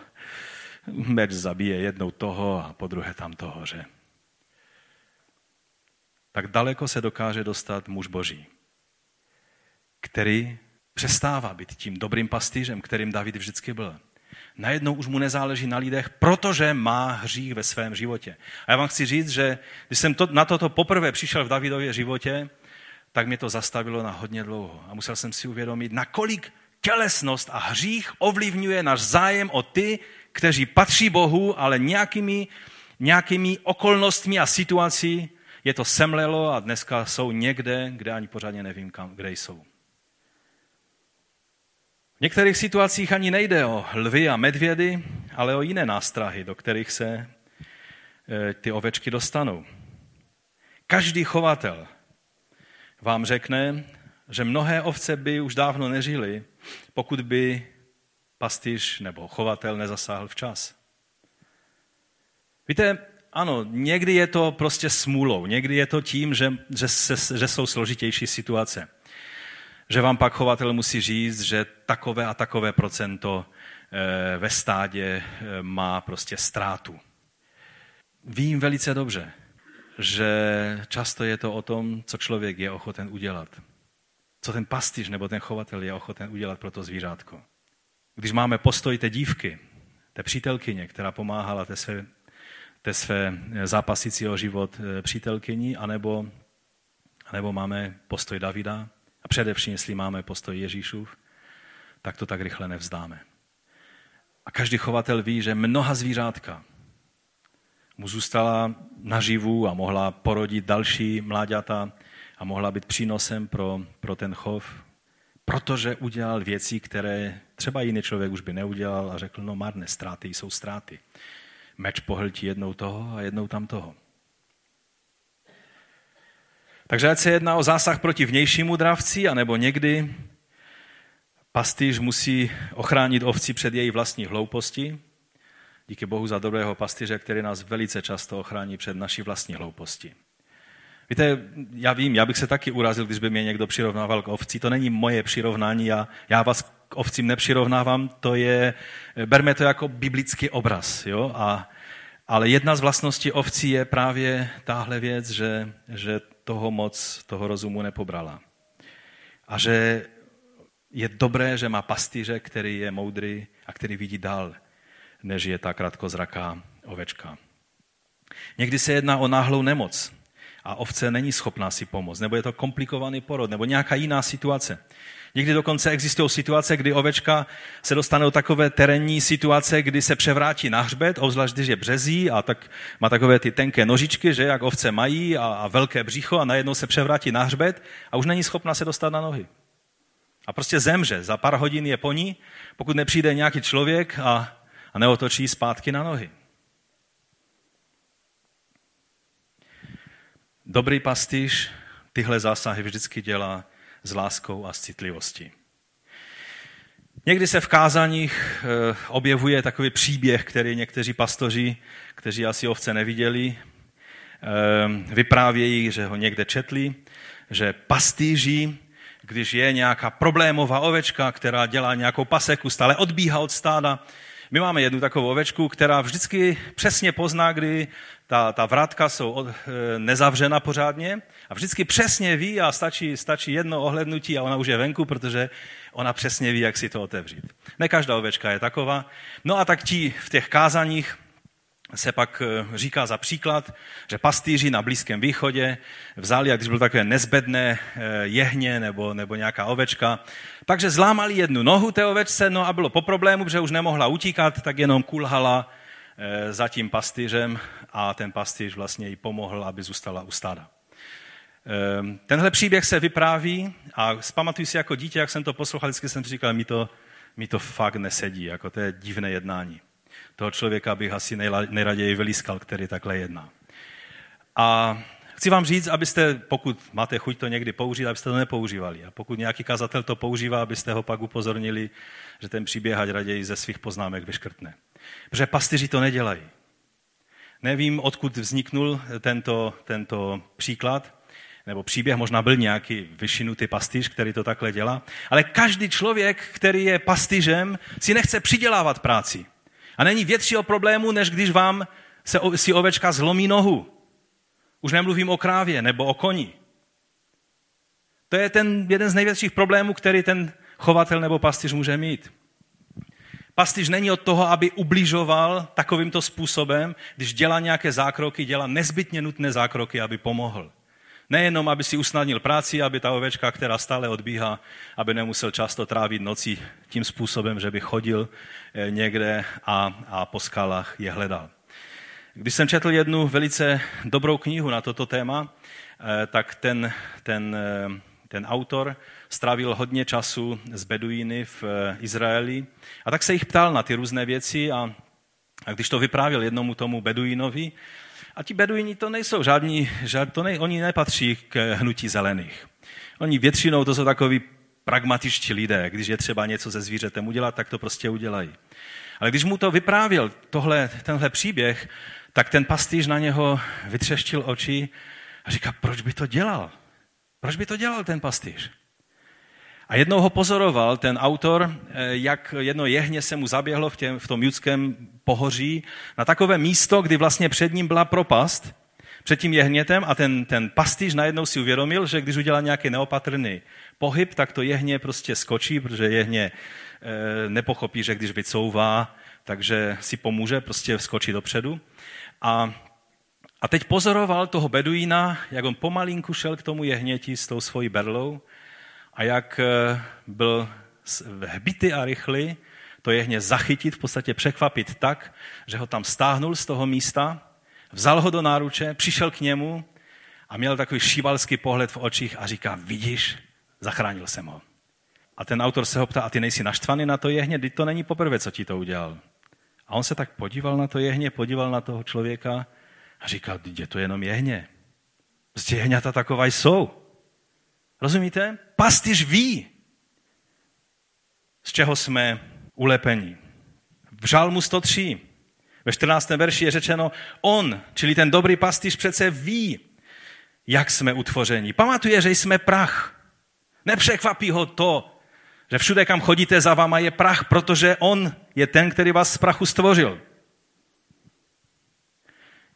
meč zabije jednou toho a podruhé tam toho, že? tak daleko se dokáže dostat muž Boží, který přestává být tím dobrým pastýřem, kterým David vždycky byl. Najednou už mu nezáleží na lidech, protože má hřích ve svém životě. A já vám chci říct, že když jsem to, na toto poprvé přišel v Davidově životě, tak mě to zastavilo na hodně dlouho. A musel jsem si uvědomit, nakolik tělesnost a hřích ovlivňuje náš zájem o ty, kteří patří Bohu, ale nějakými, nějakými okolnostmi a situací je to semlelo a dneska jsou někde, kde ani pořádně nevím, kam, kde jsou. V některých situacích ani nejde o lvy a medvědy, ale o jiné nástrahy, do kterých se ty ovečky dostanou. Každý chovatel vám řekne, že mnohé ovce by už dávno nežily, pokud by pastýř nebo chovatel nezasáhl včas. Víte, ano, někdy je to prostě smůlou, někdy je to tím, že, že, se, že jsou složitější situace. Že vám pak chovatel musí říct, že takové a takové procento ve stádě má prostě ztrátu. Vím velice dobře, že často je to o tom, co člověk je ochoten udělat. Co ten pastýř nebo ten chovatel je ochoten udělat pro to zvířátko. Když máme postoj té dívky, té přítelkyně, která pomáhala té své, té své zápasící o život přítelkyni, anebo, anebo máme postoj Davida, a především, jestli máme postoj Ježíšův, tak to tak rychle nevzdáme. A každý chovatel ví, že mnoha zvířátka mu zůstala naživu a mohla porodit další mláďata a mohla být přínosem pro, pro ten chov, protože udělal věci, které třeba jiný člověk už by neudělal a řekl, no marné, ztráty jsou ztráty. Meč pohltí jednou toho a jednou tam toho. Takže ať se jedná o zásah proti vnějšímu dravci, anebo někdy pastýř musí ochránit ovci před její vlastní hlouposti. Díky Bohu za dobrého pastýře, který nás velice často ochrání před naší vlastní hlouposti. Víte, já vím, já bych se taky urazil, když by mě někdo přirovnával k ovci. To není moje přirovnání, já, já vás k ovcím nepřirovnávám, to je, berme to jako biblický obraz, jo, a ale jedna z vlastností ovcí je právě tahle věc, že, že toho moc, toho rozumu nepobrala. A že je dobré, že má pastýře, který je moudrý a který vidí dál, než je ta krátkozraká ovečka. Někdy se jedná o náhlou nemoc a ovce není schopná si pomoct, nebo je to komplikovaný porod, nebo nějaká jiná situace. Někdy dokonce existují situace, kdy ovečka se dostane do takové terénní situace, kdy se převrátí na hřbet, obzvlášť když je březí a tak má takové ty tenké nožičky, že jak ovce mají a, a velké břicho a najednou se převrátí na hřbet a už není schopna se dostat na nohy. A prostě zemře, za pár hodin je po ní, pokud nepřijde nějaký člověk a, a neotočí zpátky na nohy. Dobrý pastýř tyhle zásahy vždycky dělá s láskou a s citlivostí. Někdy se v kázáních objevuje takový příběh, který někteří pastoři, kteří asi ovce neviděli, vyprávějí, že ho někde četli, že pastýři, když je nějaká problémová ovečka, která dělá nějakou paseku, stále odbíhá od stáda. My máme jednu takovou ovečku, která vždycky přesně pozná, kdy ta, ta vrátka jsou od, e, nezavřena pořádně a vždycky přesně ví a stačí, stačí jedno ohlednutí a ona už je venku, protože ona přesně ví, jak si to otevřít. Ne každá ovečka je taková. No a tak ti v těch kázaních se pak říká za příklad, že pastýři na Blízkém východě vzali, jak když bylo takové nezbedné jehně nebo, nebo nějaká ovečka, takže zlámali jednu nohu té ovečce, no a bylo po problému, protože už nemohla utíkat, tak jenom kulhala za tím pastýřem a ten pastýř vlastně jí pomohl, aby zůstala u stáda. Tenhle příběh se vypráví a zpamatuju si jako dítě, jak jsem to poslouchal, vždycky jsem říkal, mi to, mi to fakt nesedí, jako to je divné jednání. Toho člověka bych asi nejraději vylískal, který takhle jedná. A chci vám říct, abyste, pokud máte chuť to někdy použít, abyste to nepoužívali. A pokud nějaký kazatel to používá, abyste ho pak upozornili, že ten příběh ať raději ze svých poznámek vyškrtne. Protože pastýři to nedělají. Nevím, odkud vzniknul tento, tento příklad, nebo příběh, možná byl nějaký vyšinutý pastýř, který to takhle dělá, ale každý člověk, který je pastýřem, si nechce přidělávat práci. A není většího problému, než když vám se, si ovečka zlomí nohu. Už nemluvím o krávě nebo o koni. To je ten jeden z největších problémů, který ten chovatel nebo pastýř může mít. Pastýř není od toho, aby ubližoval takovýmto způsobem, když dělá nějaké zákroky, dělá nezbytně nutné zákroky, aby pomohl. Nejenom, aby si usnadnil práci, aby ta ovečka, která stále odbíhá, aby nemusel často trávit noci tím způsobem, že by chodil někde a, a po skalách je hledal. Když jsem četl jednu velice dobrou knihu na toto téma, tak ten, ten, ten autor strávil hodně času s beduíny v Izraeli a tak se jich ptal na ty různé věci a, a když to vyprávěl jednomu tomu beduínovi, a ti beduíni to nejsou žádní, žád, to nej, oni nepatří k hnutí zelených. Oni většinou to jsou takoví pragmatičtí lidé, když je třeba něco se zvířetem udělat, tak to prostě udělají. Ale když mu to vyprávěl, tohle, tenhle příběh, tak ten pastýř na něho vytřeštil oči a říká, proč by to dělal? Proč by to dělal ten pastýř? A jednou ho pozoroval ten autor, jak jedno jehně se mu zaběhlo v, těm, v tom judském pohoří na takové místo, kdy vlastně před ním byla propast, před tím jehnětem a ten, ten pastýř najednou si uvědomil, že když udělá nějaký neopatrný pohyb, tak to jehně prostě skočí, protože jehně e, nepochopí, že když vycouvá, takže si pomůže, prostě skočí dopředu. A, a teď pozoroval toho beduína, jak on pomalinku šel k tomu jehněti s tou svojí berlou, a jak byl hbitý a rychlý, to jehně zachytit, v podstatě překvapit tak, že ho tam stáhnul z toho místa, vzal ho do náruče, přišel k němu a měl takový šíbalský pohled v očích a říká, vidíš, zachránil jsem ho. A ten autor se ho ptá, a ty nejsi naštvaný na to jehně, teď to není poprvé, co ti to udělal. A on se tak podíval na to jehně, podíval na toho člověka a říká, je to jenom jehně. Prostě jehňata taková jsou. Rozumíte? Pastýř ví, z čeho jsme ulepeni. V Žalmu sto tři, ve čtrnáctém verši je řečeno, on, čili ten dobrý pastýř přece ví, jak jsme utvořeni. Pamatuje, že jsme prach. Nepřekvapí ho to, že všude, kam chodíte, za váma je prach, protože on je ten, který vás z prachu stvořil.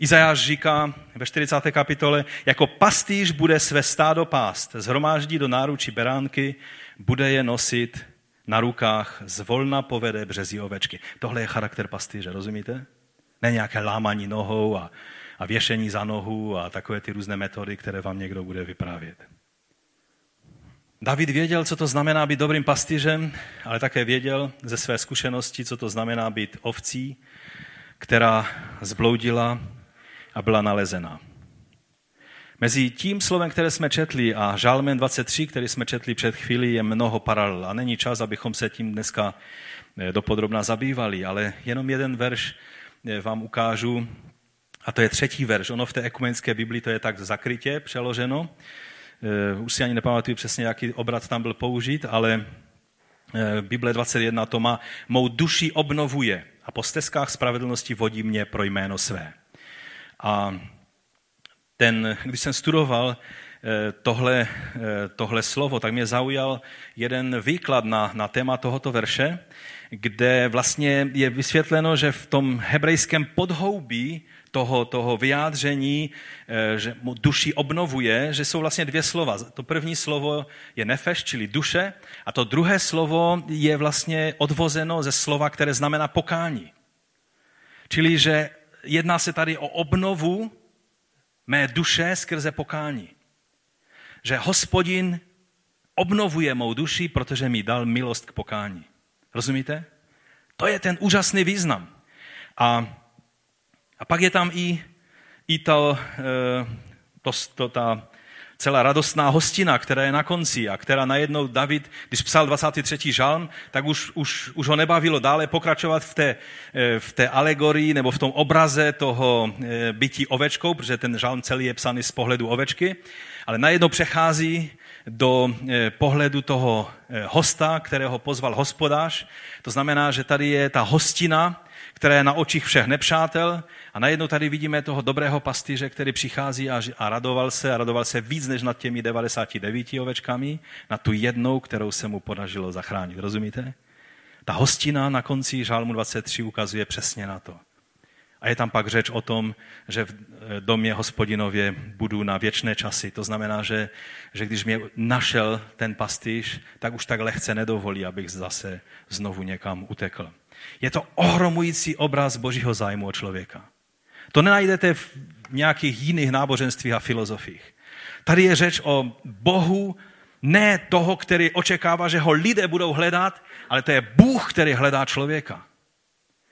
Izajáš říká ve čtyřicáté kapitole, jako pastýř bude své stádo pást, zhromáždí do náručí beránky, bude je nosit na rukách, zvolna povede březí ovečky. Tohle je charakter pastýře, rozumíte? Ne nějaké lámaní nohou a, a věšení za nohu a takové ty různé metody, které vám někdo bude vyprávět. David věděl, co to znamená být dobrým pastýřem, ale také věděl ze své zkušenosti, co to znamená být ovcí, která zbloudila a byla nalezena. Mezi tím slovem, které jsme četli, a Žalmem dvacet tři, který jsme četli před chvílí, je mnoho paralel. A není čas, abychom se tím dneska dopodrobna zabývali, ale jenom jeden verš vám ukážu, a to je třetí verš. Ono v té ekumenické Biblii to je tak zakrytě přeloženo. Už si ani nepamatuju přesně, jaký obrat tam byl použit, ale Bible dvacet jedna to má, mou duši obnovuje a po stezkách spravedlnosti vodí mě pro jméno své. A ten, když jsem studoval tohle, tohle slovo, tak mě zaujal jeden výklad na, na téma tohoto verše, kde vlastně je vysvětleno, že v tom hebrejském podhoubí toho, toho vyjádření, že mu duši obnovuje, že jsou vlastně dvě slova. To první slovo je nefeš, čili duše, a to druhé slovo je vlastně odvozeno ze slova, které znamená pokání. Čili, že jedná se tady o obnovu mé duše skrze pokání. Že Hospodin obnovuje mou duši, protože mi dal milost k pokání. Rozumíte? To je ten úžasný význam. A A pak je tam i, i to, to, to, ta celá radostná hostina, která je na konci a která najednou David, když psal dvacátý třetí žalm, tak už, už, už ho nebavilo dále pokračovat v té, v té alegorii nebo v tom obraze toho bytí ovečkou, protože ten žalm celý je psaný z pohledu ovečky, ale najednou přechází do pohledu toho hosta, kterého pozval hospodář. To znamená, že tady je ta hostina, která je na očích všech nepřátel a najednou tady vidíme toho dobrého pastýře, který přichází a, a radoval se a radoval se víc než nad těmi devadesáti devíti ovečkami, na tu jednou, kterou se mu podařilo zachránit. Rozumíte? Ta hostina na konci Žalmu dvacet tři ukazuje přesně na to. A je tam pak řeč o tom, že v domě Hospodinově budu na věčné časy. To znamená, že, že když mě našel ten pastýř, tak už tak lehce nedovolí, abych zase znovu někam utekl. Je to ohromující obraz Božího zájmu o člověka. To nenajdete v nějakých jiných náboženstvích a filozofiích. Tady je řeč o Bohu, ne toho, který očekává, že ho lidé budou hledat, ale to je Bůh, který hledá člověka.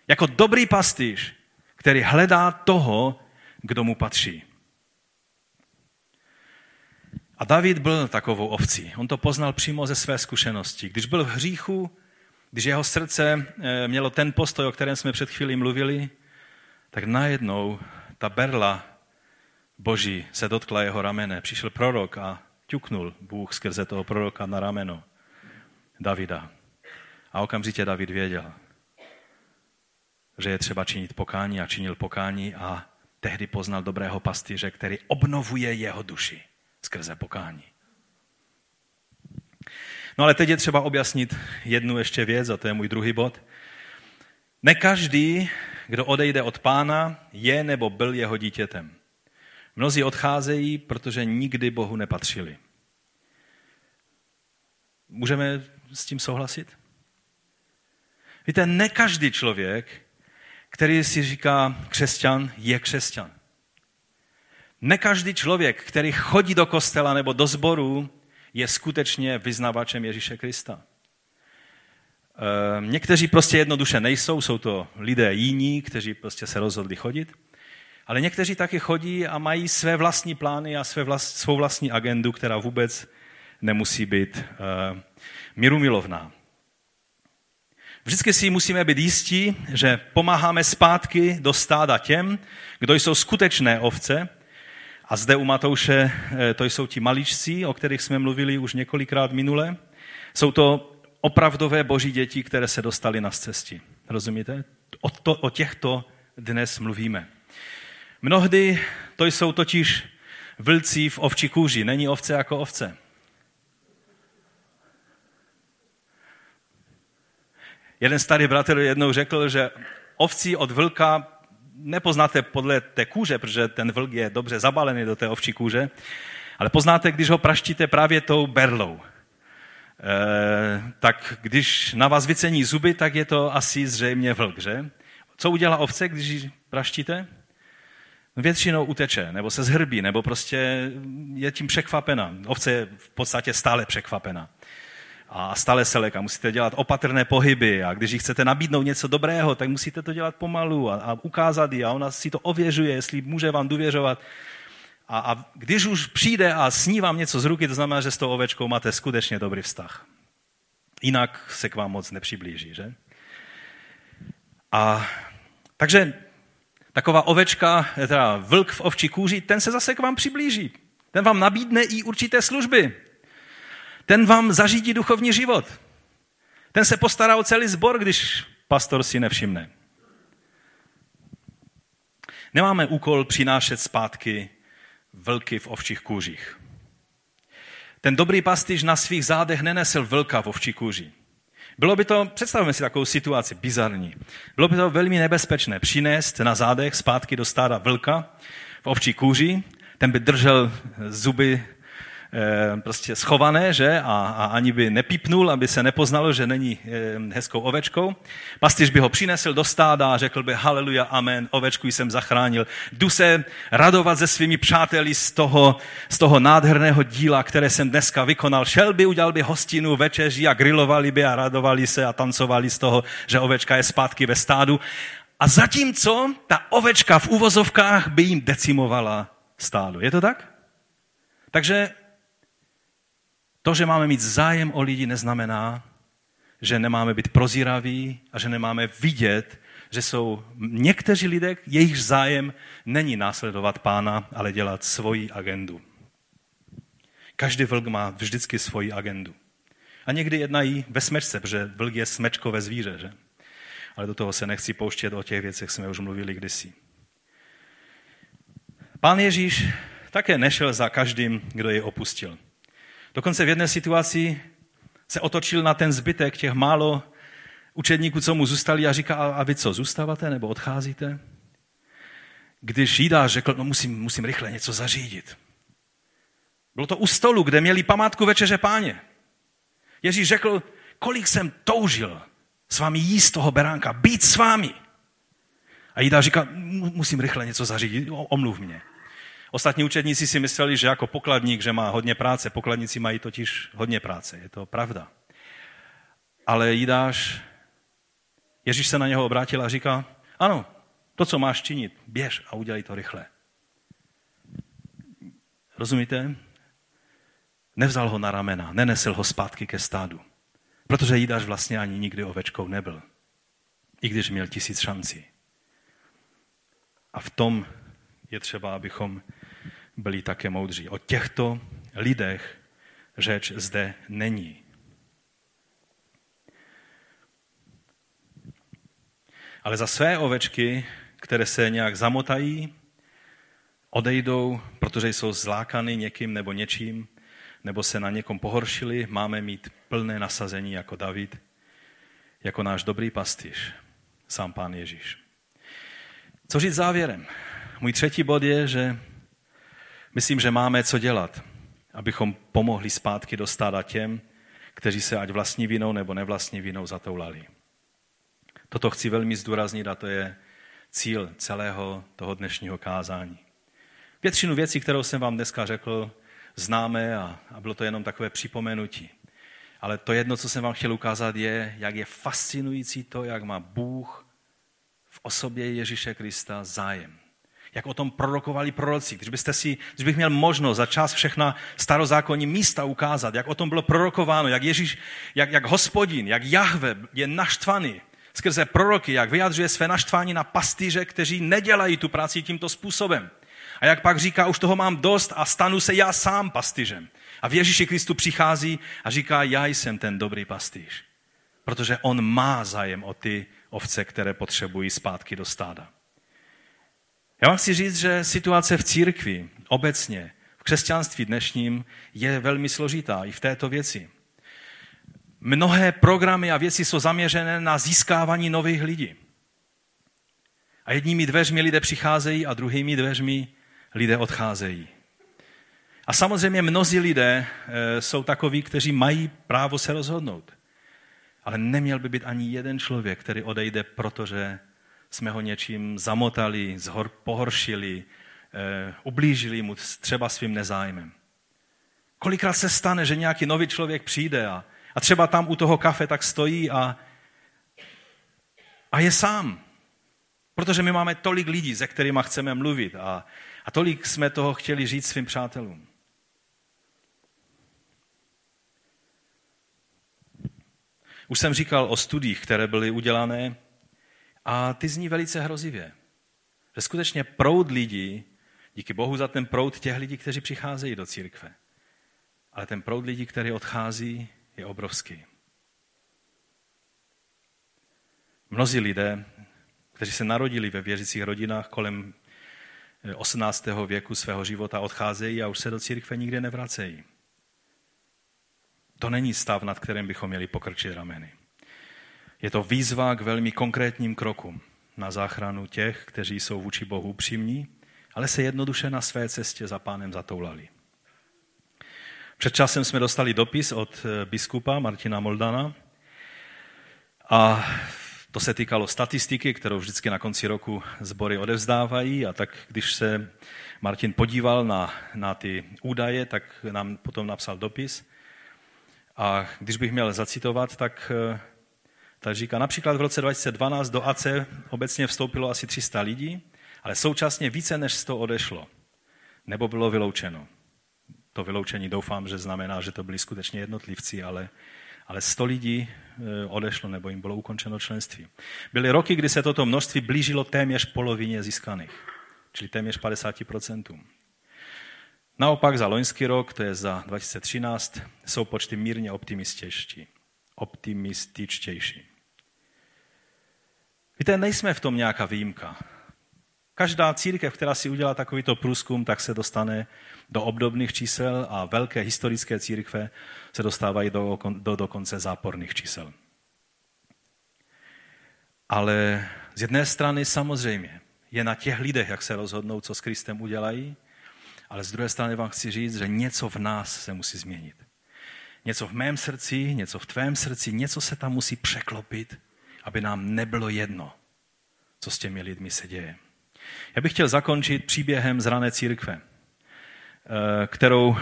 Jako dobrý pastýř, který hledá toho, kdo mu patří. A David byl takovou ovcí. On to poznal přímo ze své zkušenosti. Když byl v hříchu, když jeho srdce mělo ten postoj, o kterém jsme před chvílí mluvili, tak najednou ta berla Boží se dotkla jeho ramene. Přišel prorok a ťuknul Bůh skrze toho proroka na rameno Davida. A okamžitě David věděl, že je třeba činit pokání, a činil pokání a tehdy poznal dobrého pastýře, který obnovuje jeho duši skrze pokání. No ale teď je třeba objasnit jednu ještě věc, a to je můj druhý bod. Ne každý, kdo odejde od Pána, je nebo byl jeho dítětem. Mnozí odcházejí, protože nikdy Bohu nepatřili. Můžeme s tím souhlasit? Víte, ne každý člověk, který si říká křesťan, je křesťan. Ne každý člověk, který chodí do kostela nebo do sboru, je skutečně vyznavačem Ježíše Krista. E, někteří prostě jednoduše nejsou, jsou to lidé jiní, kteří prostě se rozhodli chodit, ale někteří taky chodí a mají své vlastní plány a své vlast, svou vlastní agendu, která vůbec nemusí být e, mírumilovná. Vždycky si musíme být jistí, že pomáháme zpátky do stáda těm, kdo jsou skutečné ovce. A zde u Matouše to jsou ti maličci, o kterých jsme mluvili už několikrát minule. Jsou to opravdové boží děti, které se dostaly na cestě. Rozumíte? O, to, o těchto dnes mluvíme. Mnohdy to jsou totiž vlci v ovčí kůži. Není ovce jako ovce. Jeden starý bratr jednou řekl, že ovcí od vlka nepoznáte podle té kůže, protože ten vlk je dobře zabalený do té ovčí kůže, ale poznáte, když ho praštíte právě tou berlou. E, tak když na vás vycení zuby, tak je to asi zřejmě vlk, že? Co udělá ovce, když ji praštíte? Většinou uteče, nebo se zhrbí, nebo prostě je tím překvapena. Ovce je v podstatě stále překvapena. A stále se leká, musíte dělat opatrné pohyby a když jí chcete nabídnout něco dobrého, tak musíte to dělat pomalu a, a ukázat ji a ona si to ověřuje, jestli může vám důvěřovat. A, a když už přijde a sní vám něco z ruky, to znamená, že s tou ovečkou máte skutečně dobrý vztah. Jinak se k vám moc nepřiblíží, že? A takže taková ovečka, teda vlk v ovčí kůži, ten se zase k vám přiblíží. Ten vám nabídne i určité služby. Ten vám zařídí duchovní život. Ten se postará o celý sbor, když pastor si nevšimne. Nemáme úkol přinášet zpátky vlky v ovčích kůžích. Ten dobrý pastýř na svých zádech nenesl vlka v ovčí kůži. Bylo by to, představme si takovou situaci, bizarní. Bylo by to velmi nebezpečné přinést na zádech zpátky do stáda vlka v ovčí kůži. Ten by držel zuby prostě schované, že? A, a ani by nepípnul, aby se nepoznalo, že není hezkou ovečkou. Pastýř by ho přinesl do stáda a řekl by haleluja, amen, ovečku jsem zachránil. Jdu se radovat se svými přáteli z toho, z toho nádherného díla, které jsem dneska vykonal. Šel by, udělal by hostinu, večeři a grilovali by a radovali se a tancovali z toho, že ovečka je zpátky ve stádu. A zatímco ta ovečka v uvozovkách by jim decimovala stádu. Je to tak? Takže to, že máme mít zájem o lidi, neznamená, že nemáme být prozíraví a že nemáme vidět, že jsou někteří lidé, jejichž zájem není následovat Pána, ale dělat svoji agendu. Každý vlk má vždycky svoji agendu. A někdy jednají ve smečce, protože vlk je smečkové zvíře, že? Ale do toho se nechci pouštět, o těch věcech jsme už mluvili kdysi. Pán Ježíš také nešel za každým, kdo jej opustil. Dokonce v jedné situaci se otočil na ten zbytek těch málo učedníků, co mu zůstali a říká, a vy co, zůstáváte nebo odcházíte? když jídář řekl, no musím, musím rychle něco zařídit. Bylo to u stolu, kde měli památku večeře Páně. Ježíš řekl, kolik jsem toužil s vámi jíst toho beránka, být s vámi. A jídář říkal, musím rychle něco zařídit, omluv mě. Ostatní učedníci si mysleli, že jako pokladník, že má hodně práce. Pokladníci mají totiž hodně práce, je to pravda. Ale jídáš, Ježíš se na něho obrátil a říká, ano, to, co máš činit, běž a udělej to rychle. Rozumíte? Nevzal ho na ramena, nenesl ho zpátky ke stádu, protože jídáš vlastně ani nikdy ovečkou nebyl, i když měl tisíc šancí. A v tom je třeba, abychom byli také moudří. O těchto lidech řeč zde není. Ale za své ovečky, které se nějak zamotají, odejdou, protože jsou zlákany někým nebo něčím, nebo se na někom pohoršili, máme mít plné nasazení jako David, jako náš dobrý pastýř, sám Pán Ježíš. Co říct závěrem? Můj třetí bod je, že myslím, že máme co dělat, abychom pomohli zpátky do stáda těm, kteří se ať vlastní vinou nebo nevlastní vinou zatoulali. Toto chci velmi zdůraznit a to je cíl celého toho dnešního kázání. Většinu věcí, kterou jsem vám dneska řekl, známe a, a bylo to jenom takové připomenutí. Ale to jedno, co jsem vám chtěl ukázat, je, jak je fascinující to, jak má Bůh v osobě Ježíše Krista zájem. Jak o tom prorokovali proroci. Když byste si, když bych měl možnost za čas všechna starozákonní místa ukázat, jak o tom bylo prorokováno, jak Ježíš, jak, jak Hospodin, jak Jahve je naštvaný skrze proroky, jak vyjadřuje své naštvání na pastýře, kteří nedělají tu práci tímto způsobem. A jak pak říká, už toho mám dost a stanu se já sám pastýřem. A v Ježíši Kristu přichází a říká, já jsem ten dobrý pastýř. Protože on má zájem o ty ovce, které potřebují zpátky do stáda. Já vám chci říct, že situace v církvi obecně, v křesťanství dnešním, je velmi složitá i v této věci. Mnohé programy a věci jsou zaměřené na získávání nových lidí. A jedními dveřmi lidé přicházejí a druhými dveřmi lidé odcházejí. A samozřejmě mnozí lidé jsou takoví, kteří mají právo se rozhodnout. Ale neměl by být ani jeden člověk, který odejde, protože jsme ho něčím zamotali, zhor, pohoršili, e, ublížili mu třeba svým nezájmem. Kolikrát se stane, že nějaký nový člověk přijde a, a třeba tam u toho kafe tak stojí a, a je sám. Protože my máme tolik lidí, se kterými chceme mluvit a, a tolik jsme toho chtěli říct svým přátelům. Už jsem říkal o studiích, které byly udělané, a ty zní velice hrozivě. Že skutečně proud lidí, díky Bohu za ten proud těch lidí, kteří přicházejí do církve. Ale ten proud lidí, který odchází, je obrovský. Mnozí lidé, kteří se narodili ve věřících rodinách kolem osmnáctého věku svého života, odcházejí a už se do církve nikdy nevracejí. To není stav, nad kterým bychom měli pokrčit rameny. Je to výzva k velmi konkrétním krokům na záchranu těch, kteří jsou vůči Bohu upřímní, ale se jednoduše na své cestě za Pánem zatoulali. Před časem jsme dostali dopis od biskupa Martina Moldana a to se týkalo statistiky, kterou vždycky na konci roku sbory odevzdávají a tak, když se Martin podíval na, na ty údaje, tak nám potom napsal dopis a když bych měl zacitovat, tak... Takže říká, například v roce dva tisíce dvanáct do A C obecně vstoupilo asi tři sta lidí, ale současně více než sto odešlo, nebo bylo vyloučeno. To vyloučení doufám, že znamená, že to byli skutečně jednotlivci, ale, ale sto lidí odešlo, nebo jim bylo ukončeno členství. Byly roky, kdy se toto množství blížilo téměř polovině získaných, čili téměř padesát procent. Naopak za loňský rok, to je za dva tisíce třináct, jsou počty mírně optimističtí. optimističtější. Víte, nejsme v tom nějaká výjimka. Každá církev, která si udělá takovýto průzkum, tak se dostane do obdobných čísel a velké historické církve se dostávají do, do dokonce záporných čísel. Ale z jedné strany samozřejmě je na těch lidech, jak se rozhodnou, co s Kristem udělají, ale z druhé strany vám chci říct, že něco v nás se musí změnit. Něco v mém srdci, něco v tvém srdci, něco se tam musí překlopit, aby nám nebylo jedno, co s těmi lidmi se děje. Já bych chtěl zakončit příběhem z rané církve, kterou,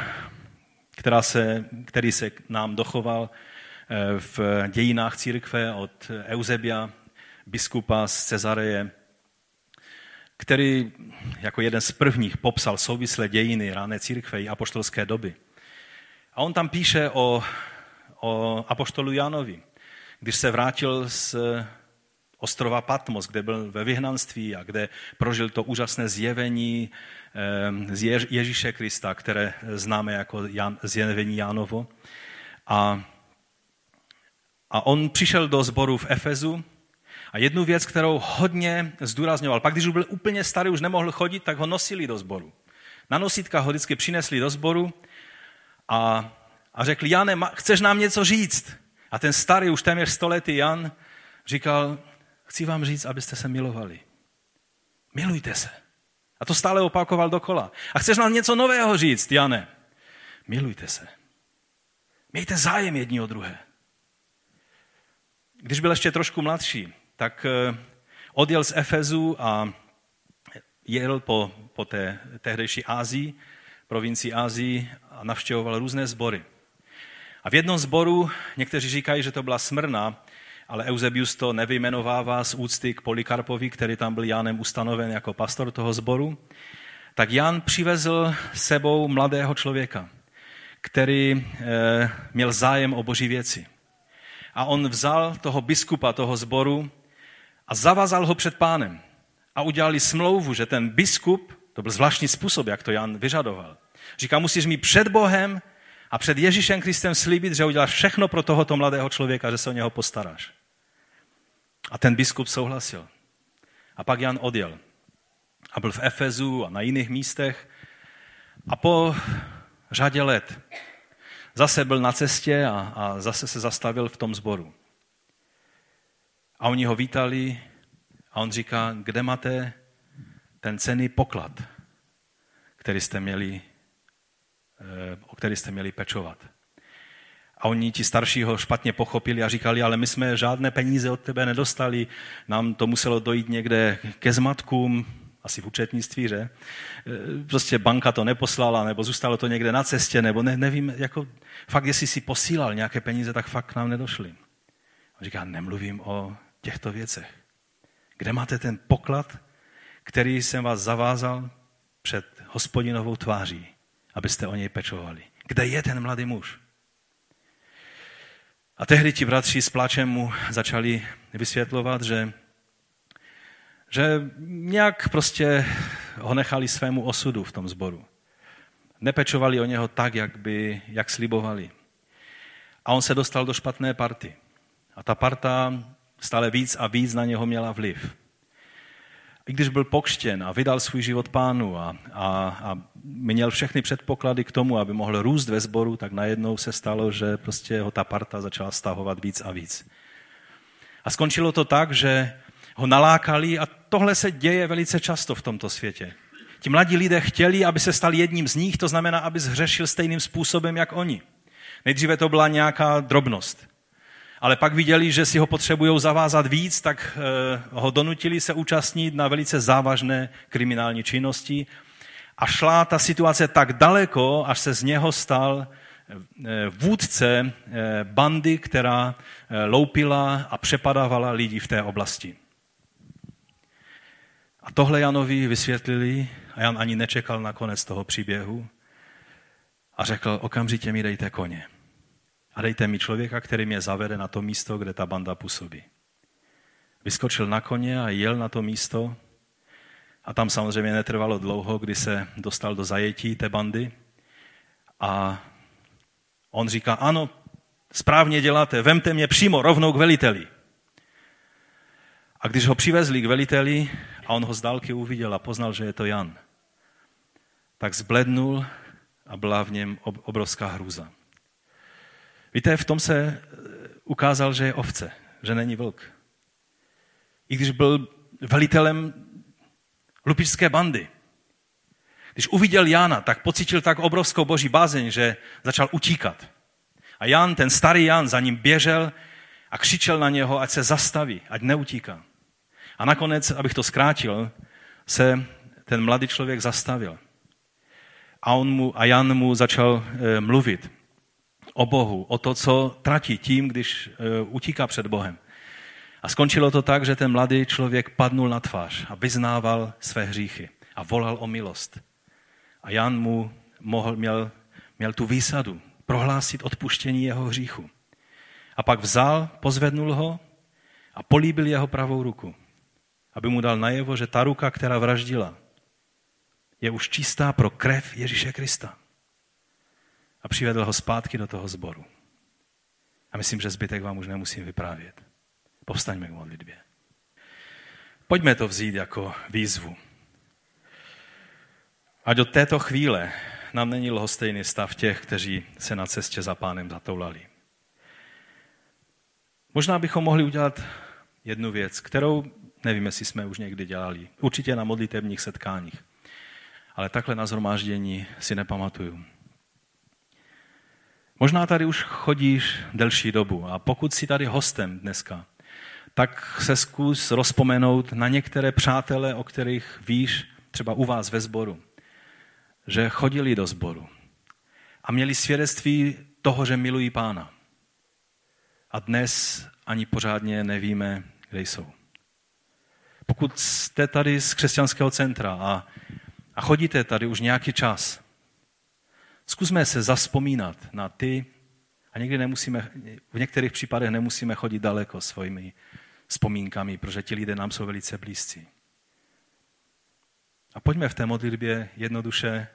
která se, který se nám dochoval v dějinách církve od Eusebia, biskupa z Cezareje, který jako jeden z prvních popsal souvislé dějiny rané církve i apoštolské doby. A on tam píše o, o apoštolu Janovi, když se vrátil z ostrova Patmos, kde byl ve vyhnanství a kde prožil to úžasné zjevení z Ježíše Krista, které známe jako Jan, zjevení Jánovo. A, a on přišel do sboru v Efezu a jednu věc, kterou hodně zdůrazňoval, pak když byl úplně starý, už nemohl chodit, tak ho nosili do sboru. Na nosítkách ho vždycky přinesli do sboru a, a řekli, Jane, chceš nám něco říct? A ten starý, už téměř stoletý Jan říkal, chci vám říct, abyste se milovali. Milujte se. A to stále opakoval dokola. A chceš nám něco nového říct, Jane? Milujte se. Mějte zájem jedni o druhé. Když byl ještě trošku mladší, tak odjel z Efezu a jel po, po té tehdejší Asii, provincii Asii a navštěvoval různé sbory. A v jednom sboru, někteří říkají, že to byla Smrna, ale Eusebius to nevyjmenovává z úcty k Polykarpovi, který tam byl Janem ustanoven jako pastor toho sboru, tak Jan přivezl s sebou mladého člověka, který e, měl zájem o boží věci. A on vzal toho biskupa toho sboru a zavazal ho před pánem. A udělali smlouvu, že ten biskup, to byl zvláštní způsob, jak to Jan vyžadoval, říká, musíš mi před Bohem a před Ježíšem Kristem slíbit, že uděláš všechno pro tohoto mladého člověka, že se o něho postaráš. A ten biskup souhlasil. A pak Jan odjel. A byl v Efezu a na jiných místech. A po řadě let zase byl na cestě a, a zase se zastavil v tom sboru. A oni ho vítali a on říká, kde máte ten cenný poklad, který jste měli o který jste měli pečovat. A oni ti staršího špatně pochopili a říkali, ale my jsme žádné peníze od tebe nedostali, nám to muselo dojít někde ke zmatkům, asi v účetnictví, že? Prostě banka to neposlala, nebo zůstalo to někde na cestě, nebo ne, nevím, jako fakt, jestli si posílal nějaké peníze, tak fakt nám nedošly. A říká, nemluvím o těchto věcech. Kde máte ten poklad, který jsem vás zavázal před Hospodinovou tváří? Abyste o něj pečovali. Kde je ten mladý muž? A tehdy ti bratři s pláčem mu začali vysvětlovat, že, že nějak prostě ho nechali svému osudu v tom sboru. Nepečovali o něho tak, jak, by, jak slibovali. A on se dostal do špatné party. A ta parta stále víc a víc na něho měla vliv. I když byl pokřtěn a vydal svůj život pánu a, a, a měl všechny předpoklady k tomu, aby mohl růst ve sboru, tak najednou se stalo, že prostě ho ta parta začala stahovat víc a víc. A skončilo to tak, že ho nalákali a tohle se děje velice často v tomto světě. Ti mladí lidé chtěli, aby se stal jedním z nich, to znamená, aby zhřešil stejným způsobem, jak oni. Nejdříve to byla nějaká drobnost. Ale pak viděli, že si ho potřebují zavázat víc, tak ho donutili se účastnit na velice závažné kriminální činnosti. A šla ta situace tak daleko, až se z něho stal vůdce bandy, která loupila a přepadávala lidi v té oblasti. A tohle Janovi vysvětlili, a Jan ani nečekal na konec toho příběhu, a řekl, okamžitě mi dejte koně. A dejte mi člověka, který mě zavede na to místo, kde ta banda působí. Vyskočil na koně a jel na to místo a tam samozřejmě netrvalo dlouho, kdy se dostal do zajetí té bandy a on říká, ano, správně děláte, vemte mě přímo rovnou k veliteli. A když ho přivezli k veliteli a on ho z dálky uviděl a poznal, že je to Jan, tak zblednul a byla v něm obrovská hrůza. Víte, v tom se ukázal, že je ovce, že není vlk. I když byl velitelem lupičské bandy. Když uviděl Jana, tak pocítil tak obrovskou boží bázeň, že začal utíkat. A Jan, ten starý Jan, za ním běžel a křičel na něho, ať se zastaví, ať neutíká. A nakonec, abych to zkrátil, se ten mladý člověk zastavil. A, on mu, a Jan mu začal e, mluvit o Bohu, o to, co tratí tím, když e, utíká před Bohem. A skončilo to tak, že ten mladý člověk padnul na tvář a vyznával své hříchy a volal o milost. A Jan mu mohl, měl, měl tu výsadu prohlásit odpuštění jeho hříchu. A pak vzal, pozvednul ho a políbil jeho pravou ruku, aby mu dal najevo, že ta ruka, která vraždila, je už čistá pro krev Ježíše Krista. A přivedl ho zpátky do toho sboru. A myslím, že zbytek vám už nemusím vyprávět. Povstaňme k modlitbě. Pojďme to vzít jako výzvu. Ať od této chvíle nám není lhostejný stav těch, kteří se na cestě za Pánem zatoulali. Možná bychom mohli udělat jednu věc, kterou nevím, jestli jsme už někdy dělali. Určitě na modlitevních setkáních. Ale takhle na shromáždění si nepamatuju. Možná tady už chodíš delší dobu a pokud jsi tady hostem dneska, tak se zkus rozpomenout na některé přátele, o kterých víš, třeba u vás ve sboru, že chodili do sboru a měli svědectví toho, že milují Pána. A dnes ani pořádně nevíme, kde jsou. Pokud jste tady z křesťanského centra a, a chodíte tady už nějaký čas, zkusme se zavzpomínat na ty, a někdy nemusíme, v některých případech nemusíme chodit daleko svými vzpomínkami, protože ti lidé nám jsou velice blízcí. A pojďme v té modlitbě jednoduše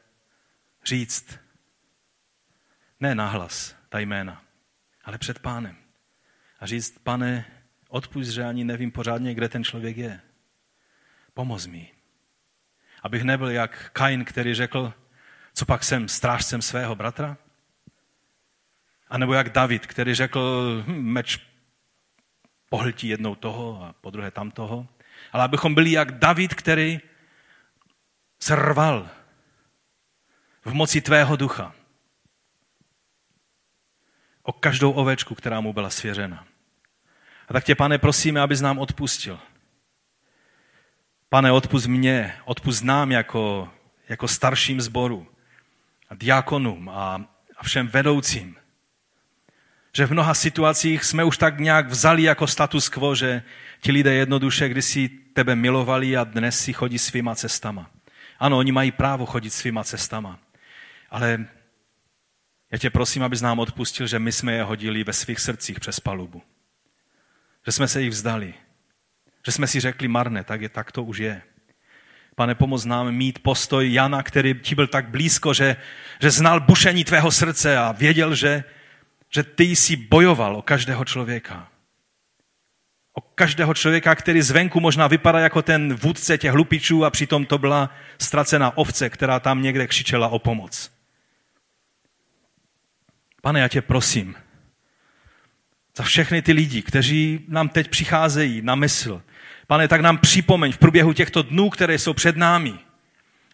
říct, ne nahlas ta jména, ale před Pánem. A říct, Pane, odpusť, že ani nevím pořádně, kde ten člověk je. Pomoz mi, abych nebyl jak Kain, který řekl, co pak jsem strážcem svého bratra? A nebo jak David, který řekl, hm, meč pohltí jednou toho a podruhé tamtoho. Ale abychom byli jak David, který se rval v moci tvého ducha o každou ovečku, která mu byla svěřena. A tak tě, Pane, prosíme, abys nám odpustil. Pane, odpust mě, odpust nám jako, jako starším sboru a diakonům a, a všem vedoucím, že v mnoha situacích jsme už tak nějak vzali jako status quo, že ti lidé jednoduše kdysi tebe milovali a dnes si chodí svýma cestama. Ano, oni mají právo chodit svýma cestama, ale já tě prosím, abys nám odpustil, že my jsme je hodili ve svých srdcích přes palubu. Že jsme se jich vzdali. Že jsme si řekli marné, tak, je, tak to už je. Pane, pomoz nám mít postoj Jana, který ti byl tak blízko, že, že znal bušení tvého srdce a věděl, že, že ty jsi bojoval o každého člověka. O každého člověka, který zvenku možná vypadá jako ten vůdce těch hlupičů a přitom to byla ztracená ovce, která tam někde křičela o pomoc. Pane, já tě prosím za všechny ty lidi, kteří nám teď přicházejí na mysl. Pane, tak nám připomeň v průběhu těchto dnů, které jsou před námi,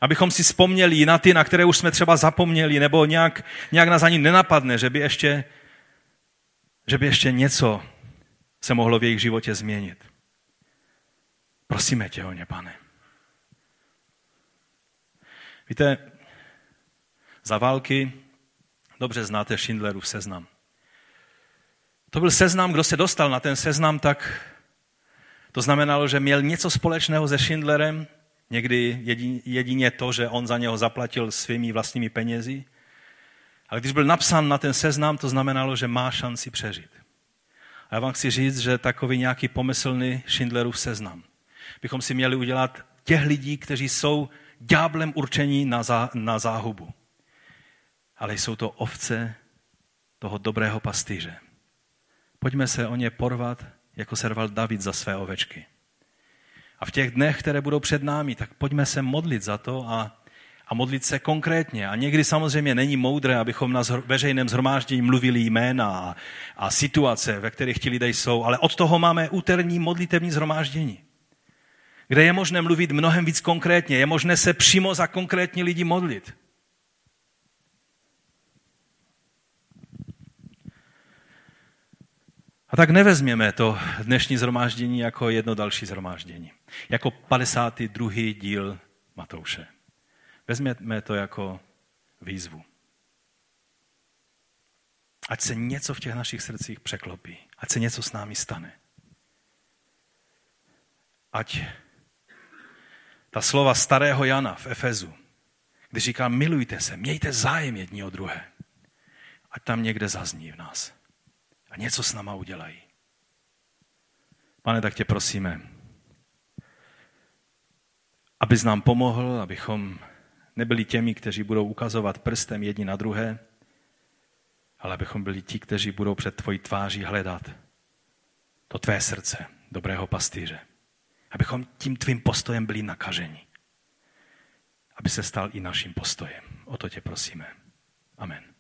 abychom si vzpomněli na ty, na které už jsme třeba zapomněli, nebo nějak, nějak nás ani nenapadne, že by ještě, že by ještě něco se mohlo v jejich životě změnit. Prosíme tě o ně, Pane. Víte, za války dobře znáte Schindlerův seznam. To byl seznam, kdo se dostal na ten seznam, tak to znamenalo, že měl něco společného se Schindlerem, někdy jedině to, že on za něho zaplatil svými vlastními penězi. Ale když byl napsán na ten seznam, to znamenalo, že má šanci přežít. A já vám chci říct, že takový nějaký pomyslný Schindlerův seznam bychom si měli udělat těch lidí, kteří jsou ďáblem určení na, zá, na záhubu. Ale jsou to ovce toho dobrého pastýře. Pojďme se o ně porvat, jako se rval David za své ovečky. A v těch dnech, které budou před námi, tak pojďme se modlit za to a, a modlit se konkrétně. A někdy samozřejmě není moudré, abychom na zhr- veřejném shromáždění mluvili jména a, a situace, ve kterých ti lidé jsou, ale od toho máme úterní modlitevní shromáždění, kde je možné mluvit mnohem víc konkrétně, je možné se přímo za konkrétní lidi modlit. A tak nevezměme to dnešní shromáždění jako jedno další shromáždění, jako padesátý druhý díl Matouše. Vezměme to jako výzvu. Ať se něco v těch našich srdcích překlopí, ať se něco s námi stane. Ať ta slova starého Jana v Efezu, když říká milujte se, mějte zájem jedni o druhé, ať tam někde zazní v nás. A něco s náma udělají. Pane, tak tě prosíme, abys nám pomohl, abychom nebyli těmi, kteří budou ukazovat prstem jedni na druhé, ale abychom byli ti, kteří budou před tvojí tváří hledat to tvé srdce, dobrého pastýře. Abychom tím tvým postojem byli nakaženi. Aby se stal i naším postojem. O to tě prosíme. Amen.